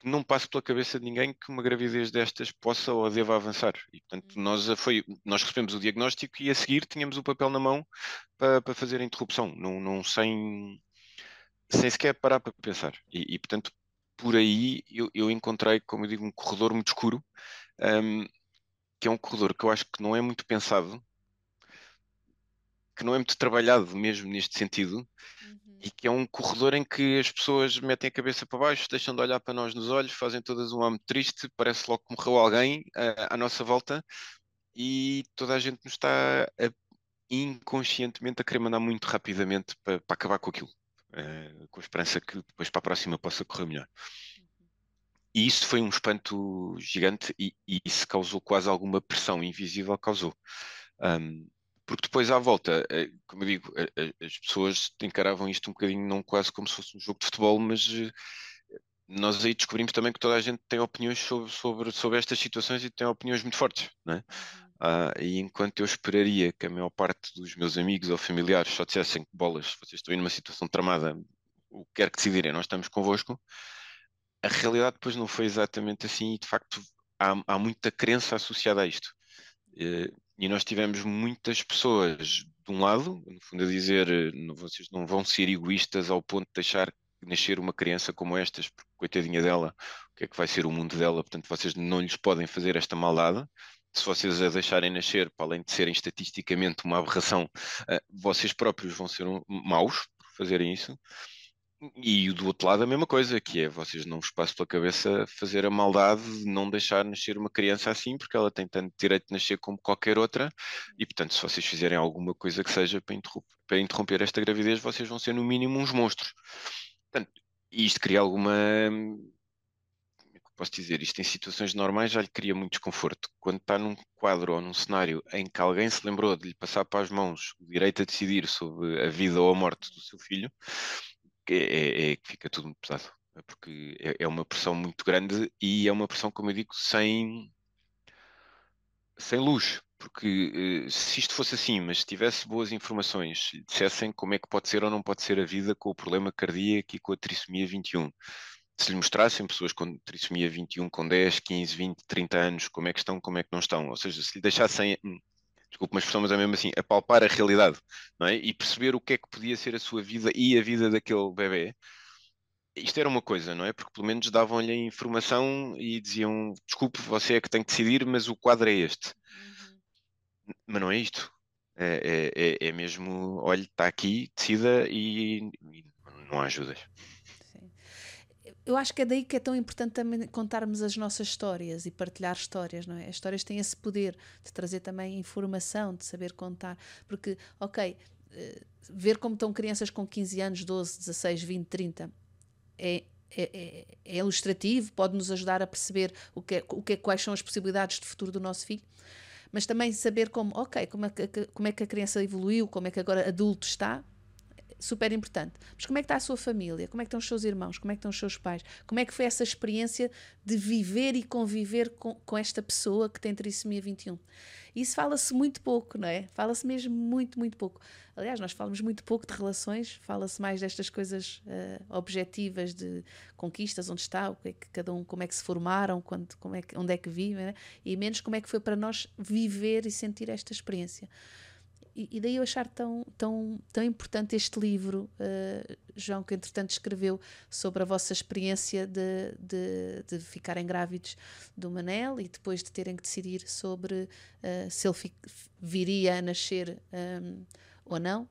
não passa pela cabeça de ninguém que uma gravidez destas possa ou deva avançar. E, portanto, nós, foi, nós recebemos o diagnóstico e a seguir tínhamos o papel na mão para, para fazer a interrupção, não, não sem... sem sequer parar para pensar. E, e portanto, por aí eu, eu encontrei, como eu digo, um corredor muito escuro, um, que é um corredor que eu acho que não é muito pensado, que não é muito trabalhado mesmo neste sentido, uhum. E que é um corredor em que as pessoas metem a cabeça para baixo, deixam de olhar para nós nos olhos, fazem todas um amo triste, parece logo que morreu alguém à, à nossa volta, e toda a gente nos está a, inconscientemente a querer mandar muito rapidamente para, para acabar com aquilo. Uh, com a esperança que depois para a próxima possa correr melhor. Uhum. E isso foi um espanto gigante e, e isso causou quase alguma pressão invisível, causou. Um, porque depois à volta, uh, como eu digo, uh, as pessoas encaravam isto um bocadinho não quase como se fosse um jogo de futebol, mas uh, nós aí descobrimos também que toda a gente tem opiniões sobre, sobre, sobre estas situações e tem opiniões muito fortes, não é? Uhum. Ah, e enquanto eu esperaria que a maior parte dos meus amigos ou familiares só dissessem que bolas, vocês estão aí numa situação tramada, o que quer que decidirem, nós estamos convosco, a realidade depois não foi exatamente assim e de facto há, há muita crença associada a isto. E nós tivemos muitas pessoas de um lado, no fundo a dizer, vocês não vão ser egoístas ao ponto de deixar nascer uma criança como estas, porque coitadinha dela, o que é que vai ser o mundo dela, portanto vocês não lhes podem fazer esta maldade. Se vocês a deixarem nascer, para além de serem estatisticamente uma aberração, vocês próprios vão ser maus por fazerem isso. E do outro lado a mesma coisa, que é vocês não vos passam pela cabeça fazer a maldade de não deixar nascer uma criança assim, porque ela tem tanto direito de nascer como qualquer outra, e portanto se vocês fizerem alguma coisa que seja para interromper, para interromper esta gravidez, vocês vão ser no mínimo uns monstros. Portanto, isto cria alguma... Posso dizer, isto em situações normais já lhe cria muito desconforto. Quando está num quadro ou num cenário em que alguém se lembrou de lhe passar para as mãos o direito a decidir sobre a vida ou a morte do seu filho, é, é, é que fica tudo muito pesado. Porque é, é uma pressão muito grande e é uma pressão, como eu digo, sem, sem luz. Porque se isto fosse assim, mas se tivesse boas informações, dissessem como é que pode ser ou não pode ser a vida com o problema cardíaco e com a trissomia vinte e um. Se lhe mostrassem pessoas com trissomia vinte e um, com dez, quinze, vinte, trinta anos, como é que estão, como é que não estão. Ou seja, se lhe deixassem, desculpe, mas estamos mesmo assim, a palpar a realidade, não é? E perceber o que é que podia ser a sua vida e a vida daquele bebê. Isto era uma coisa, não é? Porque pelo menos davam-lhe a informação e diziam, desculpe, você é que tem que decidir, mas o quadro é este. Uhum. Mas não é isto. É, é, é mesmo, olha, está aqui, decida e, e não há ajudas. Eu acho que é daí que é tão importante também contarmos as nossas histórias e partilhar histórias, não é? As histórias têm esse poder de trazer também informação, de saber contar, porque, ok, ver como estão crianças com quinze anos, doze, dezasseis, vinte, trinta é, é, é ilustrativo, pode nos ajudar a perceber o que é, o que é, quais são as possibilidades de futuro do nosso filho, mas também saber como, ok, como é que, como é que a criança evoluiu, como é que agora adulto está, super importante. Mas como é que está a sua família? Como é que estão os seus irmãos? Como é que estão os seus pais? Como é que foi essa experiência de viver e conviver com, com esta pessoa que tem trissomia vinte e um? Isso fala-se muito pouco, não é? Fala-se mesmo muito, muito pouco. Aliás, nós falamos muito pouco de relações, fala-se mais destas coisas uh, objetivas de conquistas, onde está, o que é que cada um, como é que se formaram, quando, como é que, onde é que vivem, né? E menos como é que foi para nós viver e sentir esta experiência. E daí eu achar tão, tão, tão importante este livro, uh, João, que entretanto escreveu sobre a vossa experiência de, de, de ficarem grávidos do Manel e depois de terem que decidir sobre uh, se ele fi, viria a nascer um, ou não.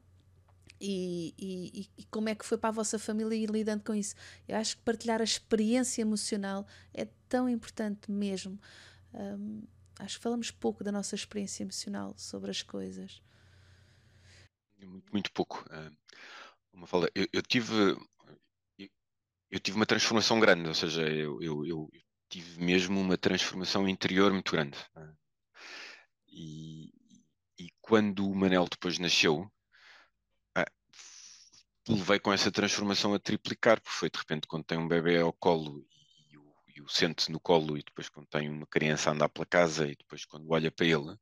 E, e, e como é que foi para a vossa família ir lidando com isso. Eu acho que partilhar a experiência emocional é tão importante mesmo. Um, acho que falamos pouco da nossa experiência emocional sobre as coisas. Muito, muito pouco. Uh, eu, eu, tive, eu, eu tive uma transformação grande, ou seja, eu, eu, eu tive mesmo uma transformação interior muito grande. Uh, e, e quando o Manel depois nasceu, uh, levei com essa transformação a triplicar, porque foi de repente quando tem um bebê ao colo e, e, o, e o sente no colo, e depois quando tem uma criança a andar pela casa, e depois quando olha para ele...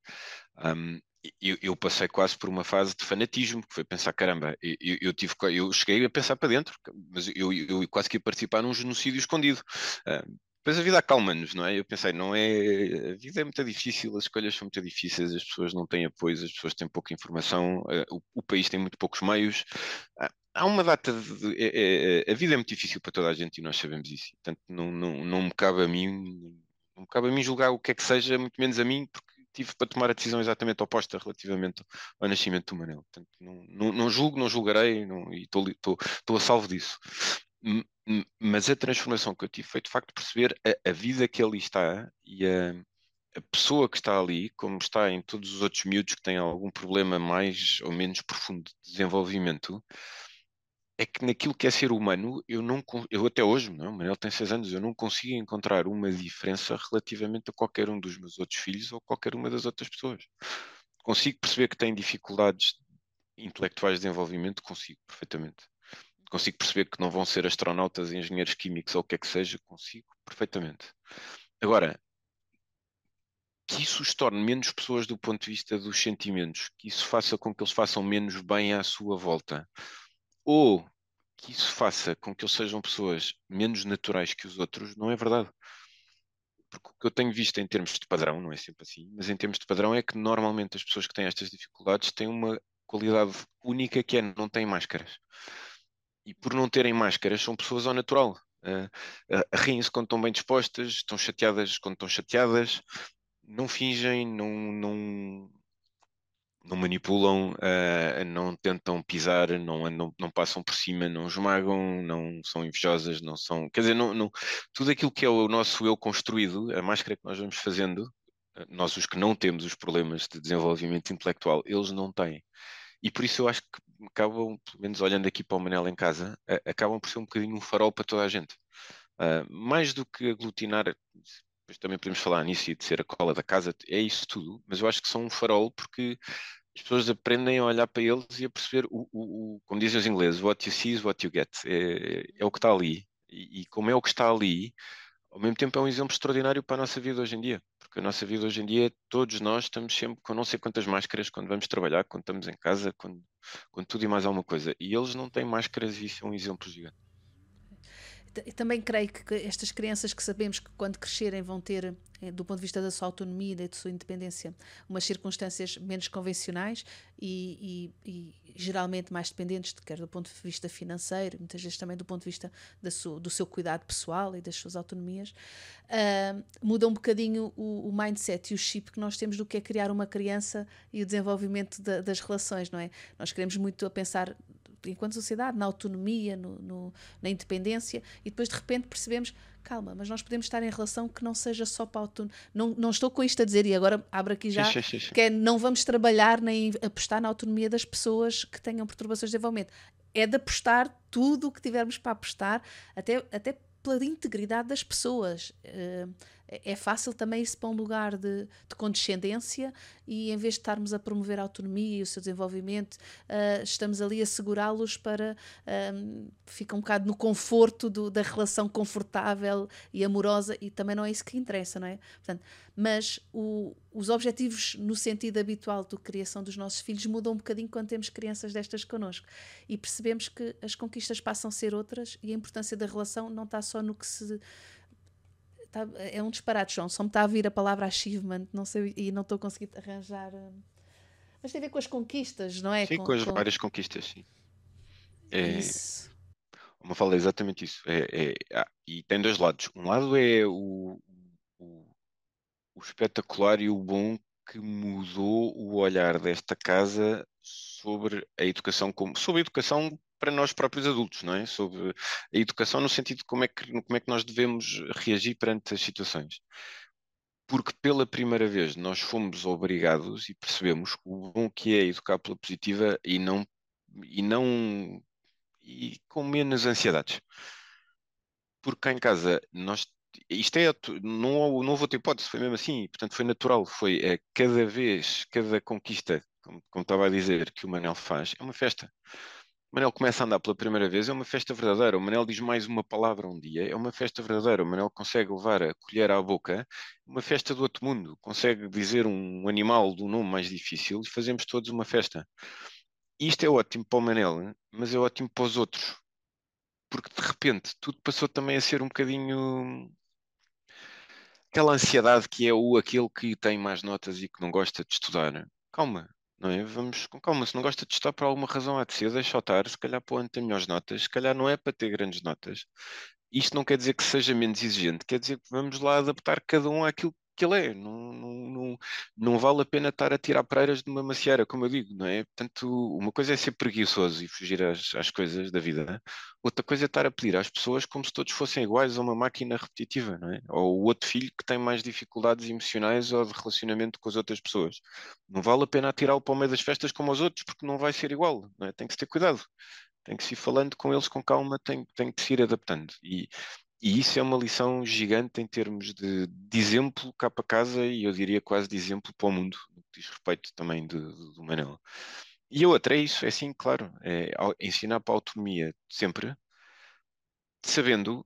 Um, Eu, eu passei quase por uma fase de fanatismo, que foi pensar, caramba, eu, eu, tive, eu cheguei a pensar para dentro, mas eu, eu quase que ia participar num genocídio escondido. Uh, depois a vida acalma-nos, não é? Eu pensei, não é... A vida é muito difícil, as escolhas são muito difíceis, as pessoas não têm apoio, as pessoas têm pouca informação, uh, o, o país tem muito poucos meios. Uh, há uma data de... É, é, a vida é muito difícil para toda a gente e nós sabemos isso. Portanto, não, não, não me cabe a mim... Não me cabe a mim julgar o que é que seja, muito menos a mim, porque tive para tomar a decisão exatamente oposta relativamente ao nascimento do Manel. Portanto, não, não, não julgo, não julgarei não, e estou a salvo disso. Mas a transformação que eu tive foi de facto perceber a, a vida que ali está e a, a pessoa que está ali, como está em todos os outros miúdos que têm algum problema mais ou menos profundo de desenvolvimento, é que naquilo que é ser humano, eu, não, eu até hoje, não, o Manel tem seis anos, eu não consigo encontrar uma diferença relativamente a qualquer um dos meus outros filhos ou qualquer uma das outras pessoas. Consigo perceber que tem dificuldades intelectuais de desenvolvimento? Consigo, perfeitamente. Consigo perceber que não vão ser astronautas, engenheiros químicos ou o que é que seja? Consigo, perfeitamente. Agora, que isso os torne menos pessoas do ponto de vista dos sentimentos, que isso faça com que eles façam menos bem à sua volta, ou que isso faça com que eles sejam pessoas menos naturais que os outros, não é verdade. Porque o que eu tenho visto em termos de padrão, não é sempre assim, mas em termos de padrão é que normalmente as pessoas que têm estas dificuldades têm uma qualidade única que é não têm máscaras. E por não terem máscaras são pessoas ao natural. Uh, uh, riem-se quando estão bem dispostas, estão chateadas quando estão chateadas, não fingem, não... não... não manipulam, uh, não tentam pisar, não, não, não passam por cima, não esmagam, não são invejosas, não são... Quer dizer, não, não, tudo aquilo que é o nosso eu construído, a máscara que nós vamos fazendo, nós os que não temos os problemas de desenvolvimento intelectual, eles não têm. E por isso eu acho que acabam, pelo menos olhando aqui para o Manel em casa, a, acabam por ser um bocadinho um farol para toda a gente. Uh, mais do que aglutinar... Depois também podemos falar nisso e de ser a cola da casa, é isso tudo, mas eu acho que são um farol porque as pessoas aprendem a olhar para eles e a perceber, o, o, o, como dizem os ingleses, what you see is what you get, é, é o que está ali, e, e como é o que está ali, ao mesmo tempo é um exemplo extraordinário para a nossa vida hoje em dia, porque a nossa vida hoje em dia, todos nós estamos sempre com não sei quantas máscaras quando vamos trabalhar, quando estamos em casa, quando, quando tudo e mais alguma coisa, e eles não têm máscaras e isso é um exemplo gigante. Eu também creio que estas crianças que sabemos que quando crescerem vão ter, do ponto de vista da sua autonomia e da sua independência, umas circunstâncias menos convencionais e, e, e geralmente mais dependentes, quer do ponto de vista financeiro, muitas vezes também do ponto de vista da sua, do seu cuidado pessoal e das suas autonomias, uh, muda um bocadinho o, o mindset e o chip que nós temos do que é criar uma criança e o desenvolvimento da, das relações, não é? Nós queremos muito a pensar enquanto sociedade, na autonomia, no, no, na independência, e depois de repente percebemos, calma, mas nós podemos estar em relação que não seja só para a autonomia. Não, não estou com isto a dizer, e agora abro aqui já, sim, sim, sim. que é, não vamos trabalhar nem apostar na autonomia das pessoas que tenham perturbações de desenvolvimento. É de apostar tudo o que tivermos para apostar, até, até pela integridade das pessoas. Uh, é fácil também isso para um lugar de, de condescendência, e em vez de estarmos a promover a autonomia e o seu desenvolvimento, uh, estamos ali a segurá-los para um, ficar um bocado no conforto do, da relação confortável e amorosa, e também não é isso que interessa, não é? Portanto, mas o, os objetivos no sentido habitual de criação dos nossos filhos mudam um bocadinho quando temos crianças destas connosco, e percebemos que as conquistas passam a ser outras, e a importância da relação não está só no que se... É um disparate, João, só me está a vir a palavra achievement, não sei, e não estou conseguindo arranjar... Mas tem a ver com as conquistas, não é? Sim, com, com as com... várias conquistas, sim. É, isso. O Mafalda é exatamente isso. É, é, ah, e tem dois lados. Um lado é o, o, o espetacular e o bom que mudou o olhar desta casa sobre a educação, como, sobre a educação para nós próprios adultos, não é? Sobre a educação no sentido de como é que, como é que nós devemos reagir perante as situações. Porque pela primeira vez nós fomos obrigados e percebemos o bom que é educar pela positiva e não, e não e com menos ansiedades. Porque cá em casa, nós, isto é, não, não houve outra hipótese, foi mesmo assim, portanto foi natural, foi é, cada vez, cada conquista, como, como estava a dizer, que o Manel faz, é uma festa. O Manel começa a andar pela primeira vez, é uma festa verdadeira. O Manel diz mais uma palavra um dia, é uma festa verdadeira. O Manel consegue levar a colher à boca, uma festa do outro mundo. Consegue dizer um animal do nome mais difícil e fazemos todos uma festa. Isto é ótimo para o Manel, mas é ótimo para os outros. Porque de repente tudo passou também a ser um bocadinho... Aquela ansiedade que é o aquele que tem mais notas e que não gosta de estudar. Calma. Não é? Vamos com calma, se não gosta de estar por alguma razão há de ser, deixa estar, se calhar para onde tem melhores notas, se calhar não é para ter grandes notas. Isto não quer dizer que seja menos exigente, quer dizer que vamos lá adaptar cada um àquilo que ele é. Não, não, não, não vale a pena estar a tirar pereiras de uma macieira, como eu digo, não é? Portanto, uma coisa é ser preguiçoso e fugir às, às coisas da vida, não é? Outra coisa é estar a pedir às pessoas como se todos fossem iguais a uma máquina repetitiva, não é? Ou o outro filho que tem mais dificuldades emocionais ou de relacionamento com as outras pessoas. Não vale a pena atirá-lo para o meio das festas como os outros, porque não vai ser igual, não é? Tem que se ter cuidado, tem que se ir falando com eles com calma, tem, tem que se ir adaptando. E, e isso é uma lição gigante em termos de, de exemplo cá para casa, e eu diria quase de exemplo para o mundo, no que diz respeito também do, do Manel. E a outra é isso, é sim, claro, é ensinar para a autonomia sempre, sabendo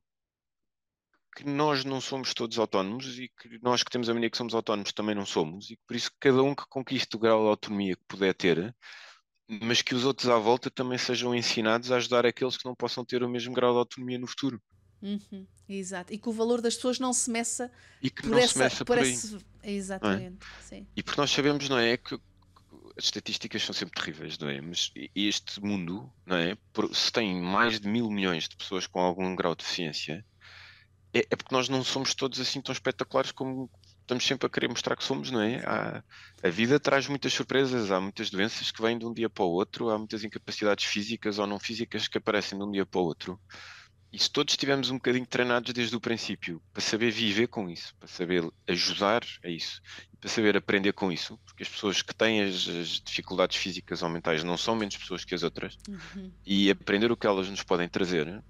que nós não somos todos autónomos e que nós que temos a mania que somos autónomos também não somos, e que por isso cada um que conquiste o grau de autonomia que puder ter, mas que os outros à volta também sejam ensinados a ajudar aqueles que não possam ter o mesmo grau de autonomia no futuro. Uhum, exato, e que o valor das pessoas não se meça e que por não essa, se meça por, por aí. Esse... Exatamente, é? Sim. E porque nós sabemos, não é, que as estatísticas são sempre terríveis, não é? Mas este mundo, não é? Se tem mais de mil milhões de pessoas com algum grau de deficiência, é, é porque nós não somos todos assim tão espetaculares como estamos sempre a querer mostrar que somos, não é? Há, a vida traz muitas surpresas, há muitas doenças que vêm de um dia para o outro, há muitas incapacidades físicas ou não físicas que aparecem de um dia para o outro. E se todos estivermos um bocadinho treinados desde o princípio, para saber viver com isso, para saber ajudar a isso, para saber aprender com isso, porque as pessoas que têm as, as dificuldades físicas ou mentais não são menos pessoas que as outras, uhum. E aprender o que elas nos podem trazer, né?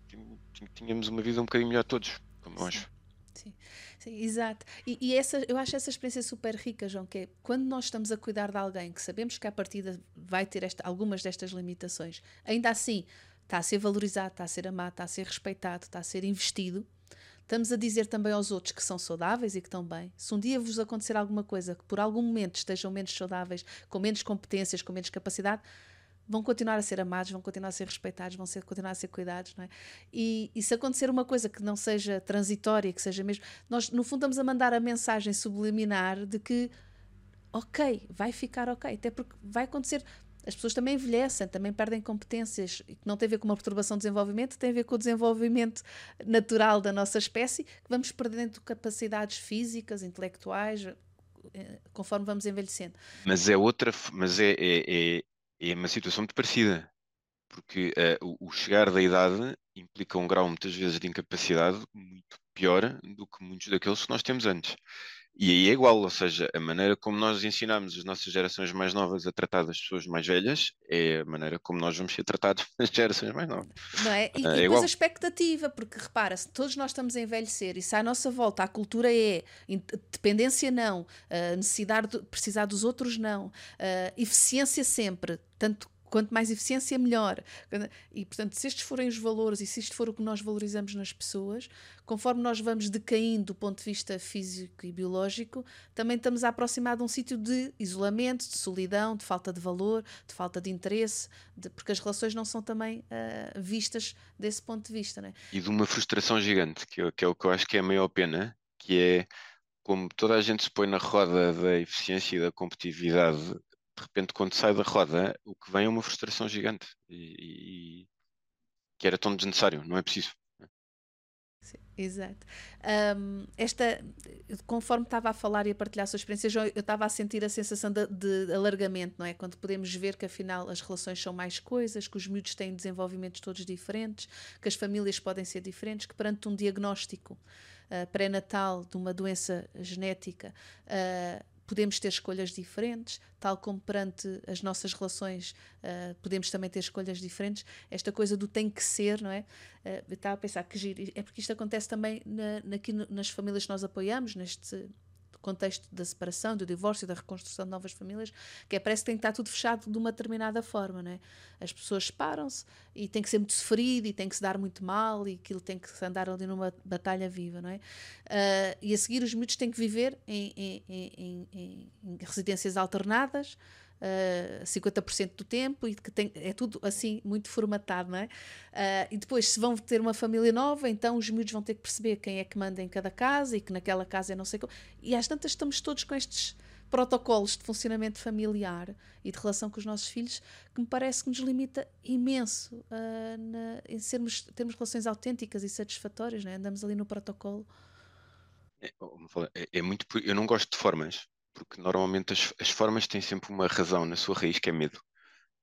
Tínhamos uma vida um bocadinho melhor todos, como eu acho. Sim, sim, exato. E, e essa, eu acho essa experiência super rica, João, que é quando nós estamos a cuidar de alguém que sabemos que à partida vai ter esta, algumas destas limitações, ainda assim está a ser valorizado, está a ser amado, está a ser respeitado, está a ser investido. Estamos a dizer também aos outros que são saudáveis e que estão bem. Se um dia vos acontecer alguma coisa, que por algum momento estejam menos saudáveis, com menos competências, com menos capacidade, vão continuar a ser amados, vão continuar a ser respeitados, vão ser, continuar a ser cuidados, não é? E, e se acontecer uma coisa que não seja transitória, que seja mesmo... Nós, no fundo, estamos a mandar a mensagem subliminar de que, ok, vai ficar ok, até porque vai acontecer... As pessoas também envelhecem, também perdem competências, que não tem a ver com uma perturbação de desenvolvimento, tem a ver com o desenvolvimento natural da nossa espécie, que vamos perdendo capacidades físicas, intelectuais, conforme vamos envelhecendo. Mas é outra, mas é, é, é, é uma situação muito parecida, porque uh, o chegar da idade implica um grau muitas vezes de incapacidade muito pior do que muitos daqueles que nós temos antes. E aí é igual, ou seja, a maneira como nós ensinamos as nossas gerações mais novas a tratar das pessoas mais velhas é a maneira como nós vamos ser tratados nas gerações mais novas. Não é? E, é e depois igual. A expectativa, porque repara, se todos nós estamos a envelhecer e se à nossa volta a cultura é dependência não, uh, necessidade de precisar dos outros não, uh, eficiência sempre, tanto quanto mais eficiência, melhor. E, portanto, se estes forem os valores e se isto for o que nós valorizamos nas pessoas, conforme nós vamos decaindo do ponto de vista físico e biológico, também estamos a aproximar de um sítio de isolamento, de solidão, de falta de valor, de falta de interesse, de, porque as relações não são também uh, vistas desse ponto de vista. Não é? E de uma frustração gigante, que, eu, que é o que eu acho que é a maior pena, que é como toda a gente se põe na roda da eficiência e da competitividade. De repente, quando sai da roda, o que vem é uma frustração gigante e, e que era tão desnecessário, não é preciso. Sim, exato. Um, esta, conforme estava a falar e a partilhar a sua experiência, eu estava a sentir a sensação de, de alargamento, não é? Quando podemos ver que afinal as relações são mais coisas, que os miúdos têm desenvolvimentos todos diferentes, que as famílias podem ser diferentes, que perante um diagnóstico uh, pré-natal de uma doença genética, uh, podemos ter escolhas diferentes, tal como perante as nossas relações uh, podemos também ter escolhas diferentes. Esta coisa do tem que ser, não é? Uh, eu estava a pensar que giro. É porque isto acontece também na, na, aqui no, nas famílias que nós apoiamos, neste contexto da separação, do divórcio, da reconstrução de novas famílias, que é, parece que tem que estar tudo fechado de uma determinada forma, não é? As pessoas separam-se e tem que ser muito sofrido e tem que se dar muito mal e aquilo tem que andar ali numa batalha viva, não é? Uh, e a seguir os miúdos têm que viver em, em, em, em, em residências alternadas uh, cinquenta por cento do tempo e que tem, é tudo assim muito formatado, não é? Uh, e depois se vão ter uma família nova, então os miúdos vão ter que perceber quem é que manda em cada casa e que naquela casa é não sei como. E às tantas estamos todos com estes protocolos de funcionamento familiar e de relação com os nossos filhos, que me parece que nos limita imenso uh, na, em sermos, termos relações autênticas e satisfatórias, não é? Andamos ali no protocolo. É, é, é muito, eu não gosto de formas, porque normalmente as, as formas têm sempre uma razão na sua raiz, que é medo.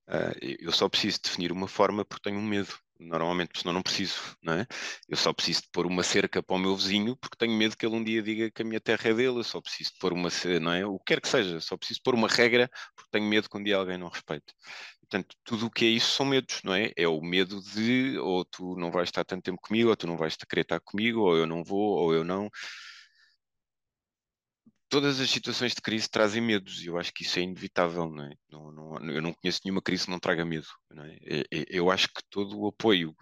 Uh, eu só preciso definir uma forma porque tenho um medo, normalmente, senão não preciso, não é? Eu só preciso de pôr uma cerca para o meu vizinho porque tenho medo que ele um dia diga que a minha terra é dele. Eu só preciso de pôr uma cerca, não é? O que quer que seja, só preciso de pôr uma regra porque tenho medo que um dia alguém não respeite. Portanto, tudo o que é isso são medos, não é? É o medo de ou tu não vais estar tanto tempo comigo, ou tu não vais querer estar comigo, ou eu não vou, ou eu não. Todas as situações de crise trazem medos e eu acho que isso é inevitável, não é? Não, não, eu não conheço nenhuma crise que não traga medo, não é? Eu acho que todo o apoio,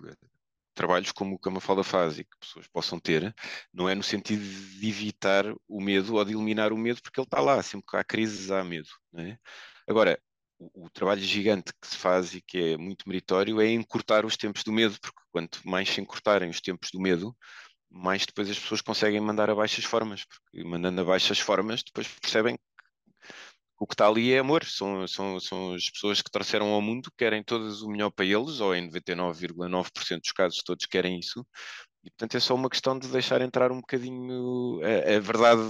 trabalhos como o que a Mafalda faz e que pessoas possam ter, não é no sentido de evitar o medo ou de eliminar o medo, porque ele está lá, sempre que há crises há medo, não é? Agora, o, o trabalho gigante que se faz e que é muito meritório é encurtar os tempos do medo, porque quanto mais se encurtarem os tempos do medo, mais depois as pessoas conseguem mandar abaixo as formas, porque mandando abaixo as formas depois percebem que o que está ali é amor, são, são, são as pessoas que trouxeram ao mundo, querem todas o melhor para eles, ou em noventa e nove vírgula nove por cento dos casos todos querem isso, e portanto é só uma questão de deixar entrar um bocadinho a, a verdade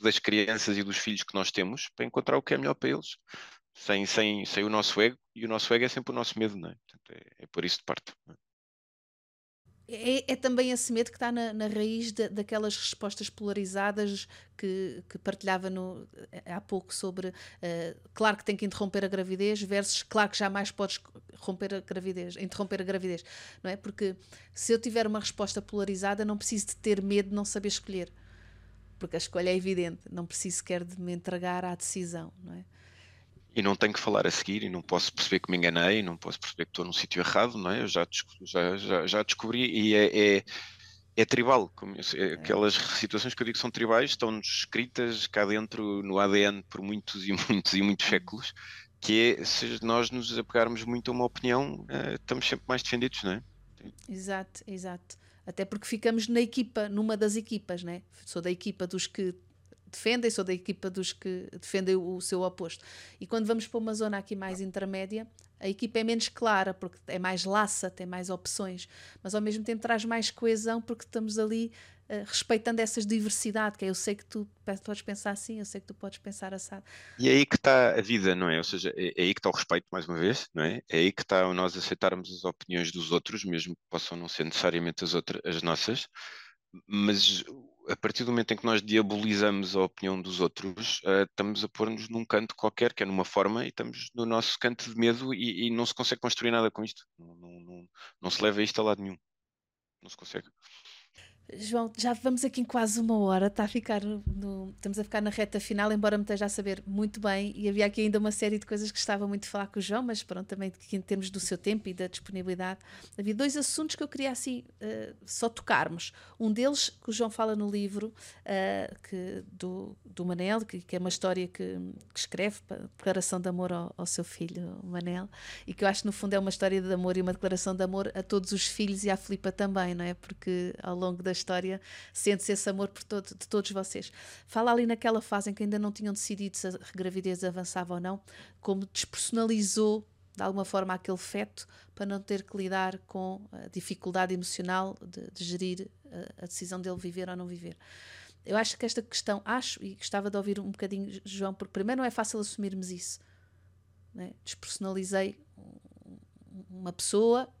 das crianças e dos filhos que nós temos, para encontrar o que é melhor para eles, sem, sem, sem o nosso ego, e o nosso ego é sempre o nosso medo, não é? Portanto, é, é por isso de parte, não é? É, é também esse medo que está na, na raiz de, daquelas respostas polarizadas que, que partilhava no, há pouco sobre uh, claro que tem que interromper a gravidez versus claro que jamais podes romper a gravidez, interromper a gravidez, não é? Porque se eu tiver uma resposta polarizada não preciso de ter medo de não saber escolher, porque a escolha é evidente, não preciso sequer de me entregar à decisão, não é? E não tenho que falar a seguir, e não posso perceber que me enganei, e não posso perceber que estou num sítio errado, não é? Eu já, já, já, já descobri, e é, é, é tribal. Como eu sei, aquelas situações que eu digo que são tribais, estão-nos escritas cá dentro no A D N por muitos e muitos e muitos séculos, que é, se nós nos apegarmos muito a uma opinião, estamos sempre mais defendidos, não é? Exato, exato. Até porque ficamos na equipa, numa das equipas, não é? Sou da equipa dos que defendem, sou da equipa dos que defendem o seu oposto. E quando vamos para uma zona aqui mais intermédia, a equipa é menos clara, porque é mais laça, tem mais opções, mas ao mesmo tempo traz mais coesão, porque estamos ali uh, respeitando essas diversidades, que é eu sei que tu podes pensar assim, eu sei que tu podes pensar assado. E é aí que está a vida, não é? Ou seja, é, é aí que está o respeito, mais uma vez, não é? É aí que está o nós aceitarmos as opiniões dos outros, mesmo que possam não ser necessariamente as, outras, as nossas, mas a partir do momento em que nós diabolizamos a opinião dos outros, uh, estamos a pôr-nos num canto qualquer, que é numa forma, e estamos no nosso canto de medo e, e não se consegue construir nada com isto. Não, não, não, não se leva a isto a lado nenhum. Não se consegue. João, já vamos aqui em quase uma hora, está a ficar no, estamos a ficar na reta final, embora me esteja a saber muito bem, e havia aqui ainda uma série de coisas que gostava muito de falar com o João, mas pronto, também em termos do seu tempo e da disponibilidade, havia dois assuntos que eu queria assim uh, só tocarmos. Um deles, que o João fala no livro uh, que, do, do Manel, que, que é uma história que, que escreve, declaração de amor ao, ao seu filho, o Manel, e que eu acho que no fundo é uma história de amor e uma declaração de amor a todos os filhos e à Filipa também, não é? Porque ao longo das história, sente-se esse amor por todo, de todos vocês. Fala ali naquela fase em que ainda não tinham decidido se a gravidez avançava ou não, como despersonalizou de alguma forma aquele feto para não ter que lidar com a dificuldade emocional de, de gerir a, a decisão dele viver ou não viver. Eu acho que esta questão, acho, e gostava de ouvir um bocadinho, João, porque primeiro não é fácil assumirmos isso, né? Despersonalizei uma pessoa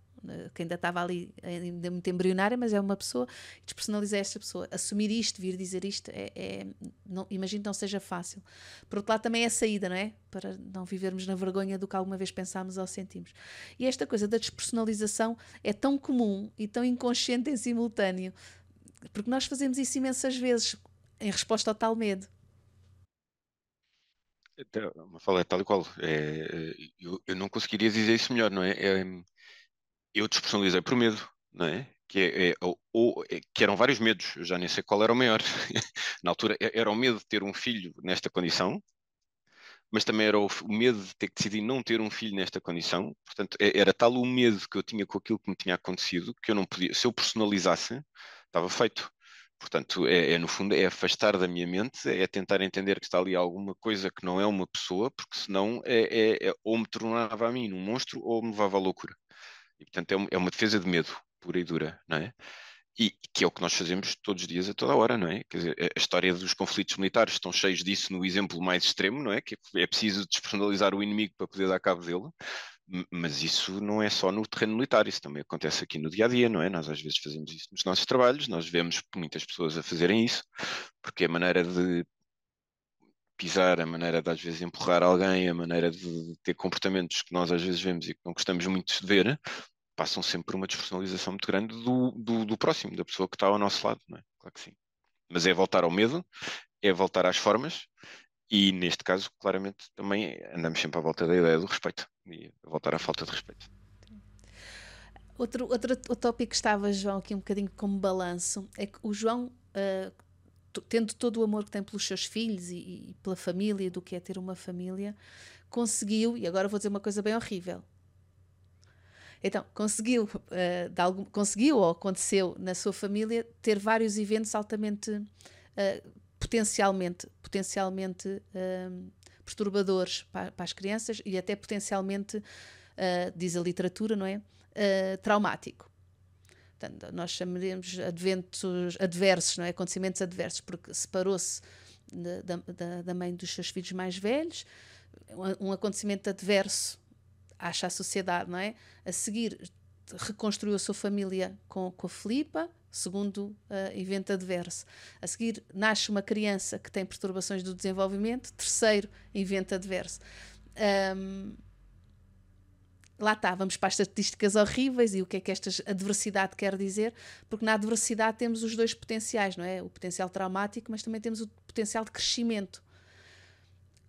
que ainda estava ali, ainda muito embrionária, mas é uma pessoa, despersonalizar esta pessoa, assumir isto, vir dizer isto é, é, não, imagino que não seja fácil. Por outro lado também é a saída, não é? Para não vivermos na vergonha do que alguma vez pensámos ou sentimos. E esta coisa da despersonalização é tão comum e tão inconsciente em simultâneo, porque nós fazemos isso imensas vezes em resposta ao tal medo. Então, Mafalda, é tal e qual, é, eu, eu não conseguiria dizer isso melhor, não é? é Eu despersonalizei por medo, não é? Que, é, é, ou, ou, é, que eram vários medos, eu já nem sei qual era o maior. Na altura era o medo de ter um filho nesta condição, mas também era o, o medo de ter que decidir não ter um filho nesta condição. Portanto, é, era tal o medo que eu tinha com aquilo que me tinha acontecido, que eu não podia, se eu personalizasse, estava feito. Portanto, é, é no fundo, é afastar da minha mente, é tentar entender que está ali alguma coisa que não é uma pessoa, porque senão é, é, é, ou me tornava a mim um monstro ou me levava à loucura. E, portanto, é uma defesa de medo, pura e dura, não é? E que é o que nós fazemos todos os dias, a toda hora, não é? Quer dizer, a história dos conflitos militares estão cheios disso no exemplo mais extremo, não é? Que é preciso despersonalizar o inimigo para poder dar cabo dele, mas isso não é só no terreno militar, isso também acontece aqui no dia-a-dia, não é? Nós às vezes fazemos isso nos nossos trabalhos, nós vemos muitas pessoas a fazerem isso, porque a maneira de pisar, a maneira de às vezes empurrar alguém, a maneira de ter comportamentos que nós às vezes vemos e que não gostamos muito de ver, passam sempre por uma despersonalização muito grande do, do, do próximo, da pessoa que está ao nosso lado, não é? Claro que sim. Mas é voltar ao medo, é voltar às formas, e neste caso, claramente, também andamos sempre à volta da ideia do respeito, e a voltar à falta de respeito. Outro, outro, outro tópico que estava, João, aqui um bocadinho como balanço, é que o João, uh, tendo todo o amor que tem pelos seus filhos e, e pela família, do que é ter uma família, conseguiu, e agora vou dizer uma coisa bem horrível, Então, conseguiu, uh, de algum, conseguiu ou aconteceu na sua família ter vários eventos altamente, uh, potencialmente, potencialmente uh, perturbadores para, para as crianças e até potencialmente, uh, diz a literatura, não é? Uh, traumático. Portanto, nós chamaremos adventos adversos, não é? Acontecimentos adversos, porque separou-se da, da, da mãe dos seus filhos mais velhos, um, um acontecimento adverso, acha a sociedade, não é? A seguir, reconstruiu a sua família com, com a Filipa, segundo uh, evento adverso. A seguir, nasce uma criança que tem perturbações do desenvolvimento, terceiro evento adverso. Um, lá está, vamos para as estatísticas horríveis e o que é que esta adversidade quer dizer, porque na adversidade temos os dois potenciais, não é? O potencial traumático, mas também temos o potencial de crescimento.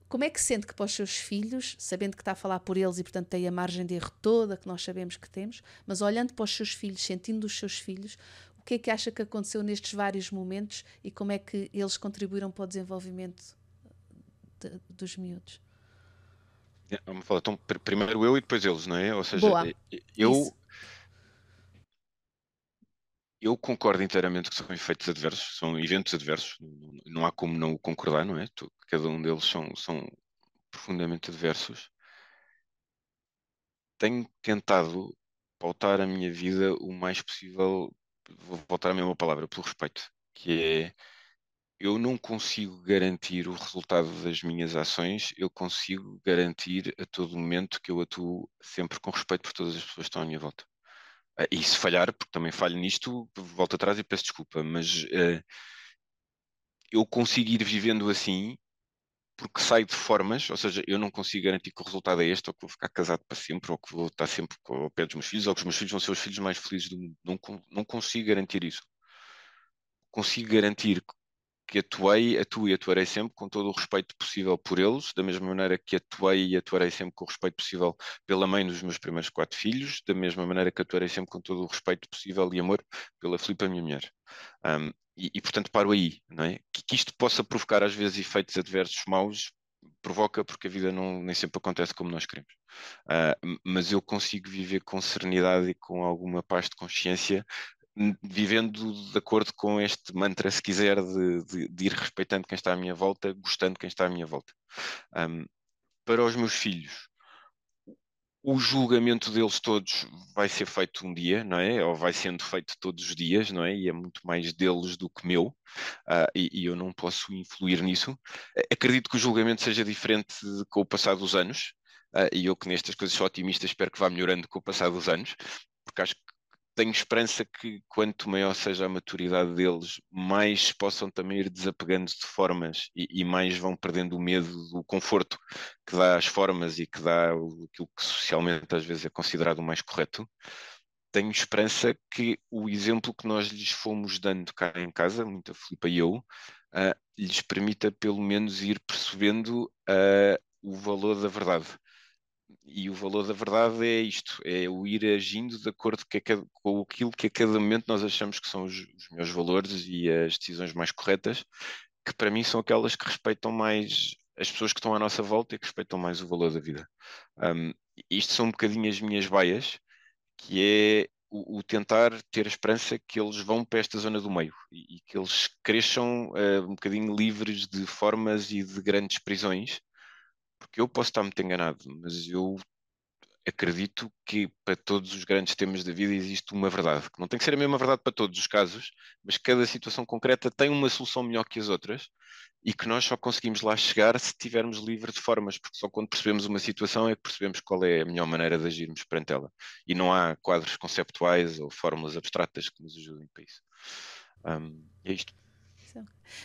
Como é que sente que para os seus filhos, sabendo que está a falar por eles e, portanto, tem a margem de erro toda que nós sabemos que temos, mas olhando para os seus filhos, sentindo os seus filhos, o que é que acha que aconteceu nestes vários momentos e como é que eles contribuíram para o desenvolvimento de, dos miúdos? Vamos falar, então, primeiro eu e depois eles, não é? Ou seja, Boa. eu... Isso. Eu concordo inteiramente que são efeitos adversos, são eventos adversos, não há como não concordar, não é? Cada um deles são, são profundamente adversos. Tenho tentado pautar a minha vida o mais possível, vou voltar à mesma palavra, pelo respeito, que é, eu não consigo garantir o resultado das minhas ações, eu consigo garantir a todo momento que eu atuo sempre com respeito por todas as pessoas que estão à minha volta. E se falhar, porque também falho nisto, volto atrás e peço desculpa, mas uh, eu consigo ir vivendo assim, porque saio de formas, ou seja, eu não consigo garantir que o resultado é este, ou que vou ficar casado para sempre, ou que vou estar sempre ao pé dos meus filhos, ou que os meus filhos vão ser os filhos mais felizes do mundo. Não, não consigo garantir isso. Consigo garantir que atuei, atuo e atuarei sempre com todo o respeito possível por eles, da mesma maneira que atuei e atuarei sempre com o respeito possível pela mãe dos meus primeiros quatro filhos, da mesma maneira que atuarei sempre com todo o respeito possível e amor pela Filipa, minha mulher. Um, e, e, portanto, paro aí, não é? Que, que isto possa provocar, às vezes, efeitos adversos maus, provoca, porque a vida não, nem sempre acontece como nós queremos. Uh, mas eu consigo viver com serenidade e com alguma paz de consciência, vivendo de acordo com este mantra, se quiser, de, de, de ir respeitando quem está à minha volta, gostando de quem está à minha volta. Um, para os meus filhos, o julgamento deles todos vai ser feito um dia, não é? Ou vai sendo feito todos os dias, não é? E é muito mais deles do que meu, uh, e, e eu não posso influir nisso. Acredito que o julgamento seja diferente com o passar dos anos, uh, e eu que nestas coisas sou otimista, espero que vá melhorando com o passar dos anos, porque acho que tenho esperança que quanto maior seja a maturidade deles, mais possam também ir desapegando-se de formas e, e mais vão perdendo o medo do conforto que dá às formas e que dá aquilo que socialmente às vezes é considerado o mais correto. Tenho esperança que o exemplo que nós lhes fomos dando cá em casa, muito a Filipa e eu, uh, lhes permita pelo menos ir percebendo uh, o valor da verdade. E o valor da verdade é isto, é o ir agindo de acordo com, cada, com aquilo que a cada momento nós achamos que são os, os meus valores e as decisões mais corretas, que para mim são aquelas que respeitam mais as pessoas que estão à nossa volta e que respeitam mais o valor da vida. Um, isto são um bocadinho as minhas baias, que é o, o tentar ter a esperança que eles vão para esta zona do meio e, e que eles cresçam uh, um bocadinho livres de formas e de grandes prisões, porque eu posso estar muito enganado, mas eu acredito que para todos os grandes temas da vida existe uma verdade, que não tem que ser a mesma verdade para todos os casos, mas cada situação concreta tem uma solução melhor que as outras e que nós só conseguimos lá chegar se estivermos livres de formas, porque só quando percebemos uma situação é que percebemos qual é a melhor maneira de agirmos perante ela. E não há quadros conceptuais ou fórmulas abstratas que nos ajudem para isso. Um, é isto.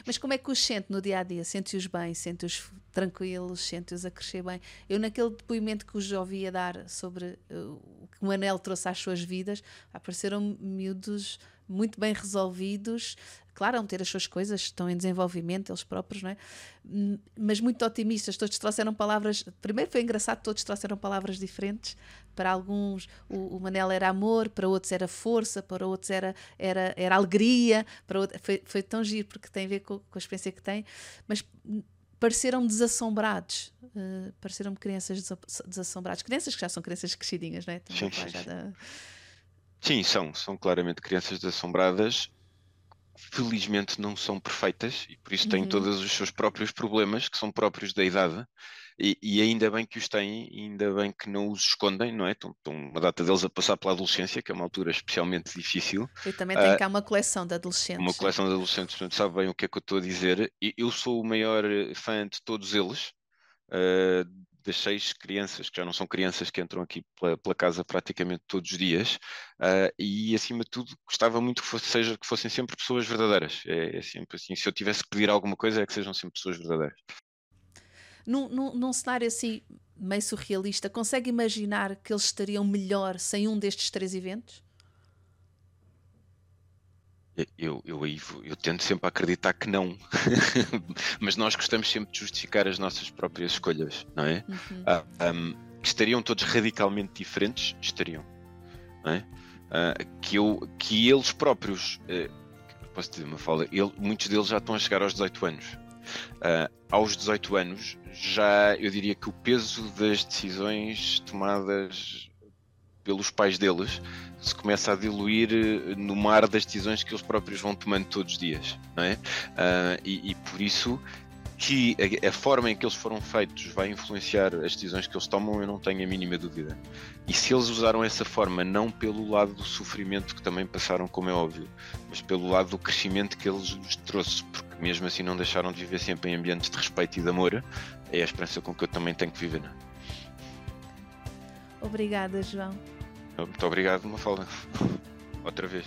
Mas como é que os sente no dia a dia? Sente-os bem, sente-os tranquilos, sente-os a crescer bem? Eu, naquele depoimento que os ouvia dar sobre uh, o que o Manel trouxe às suas vidas, apareceram miúdos muito bem resolvidos, claro, vão ter as suas coisas, estão em desenvolvimento eles próprios, não é? Mas muito otimistas, todos trouxeram palavras. Primeiro foi engraçado, todos trouxeram palavras diferentes. Para alguns o, o Manel era amor, para outros era força, para outros era, era, era alegria, para outros, foi, foi tão giro porque tem a ver com, com a experiência que tem, mas pareceram desassombrados, uh, pareceram crianças desassombradas, crianças que já são crianças crescidinhas, não é? Sim, sim, sim. Da... sim, são, são claramente crianças desassombradas. Felizmente não são perfeitas e por isso têm uhum. todos os seus próprios problemas, que são próprios da idade, e, e ainda bem que os têm, ainda bem que não os escondem, não é? Estão, estão uma data deles a passar pela adolescência, que é uma altura especialmente difícil. Eu também tenho uh, cá uma coleção de adolescentes. Uma coleção de adolescentes, portanto, sabe bem o que é que eu estou a dizer. Eu sou o maior fã de todos eles, uh, das seis crianças, que já não são crianças, que entram aqui pela, pela casa praticamente todos os dias, uh, e acima de tudo gostava muito que, fosse, seja, que fossem sempre pessoas verdadeiras, é, é sempre assim, se eu tivesse que pedir alguma coisa é que sejam sempre pessoas verdadeiras. Num, num, num cenário assim meio surrealista, consegue imaginar que eles estariam melhor sem um destes três eventos? Eu, eu, eu, eu tento sempre acreditar que não, mas nós gostamos sempre de justificar as nossas próprias escolhas, não é? Uhum. Ah, um, estariam todos radicalmente diferentes? Estariam, não é? Ah, que, eu, que eles próprios, eh, posso dizer uma fala, ele, muitos deles já estão a chegar aos dezoito anos. Ah, aos dezoito anos, já eu diria que o peso das decisões tomadas pelos pais deles se começa a diluir no mar das decisões que eles próprios vão tomando todos os dias, não é? Uh, e, e por isso que a, a forma em que eles foram feitos vai influenciar as decisões que eles tomam, eu não tenho a mínima dúvida. E se eles usaram essa forma, não pelo lado do sofrimento que também passaram, como é óbvio, mas pelo lado do crescimento que eles lhes trouxe, porque mesmo assim não deixaram de viver sempre em ambientes de respeito e de amor, é a esperança com que eu também tenho que viver, não é? Obrigada, João. Muito obrigado, Mafalda. Outra vez.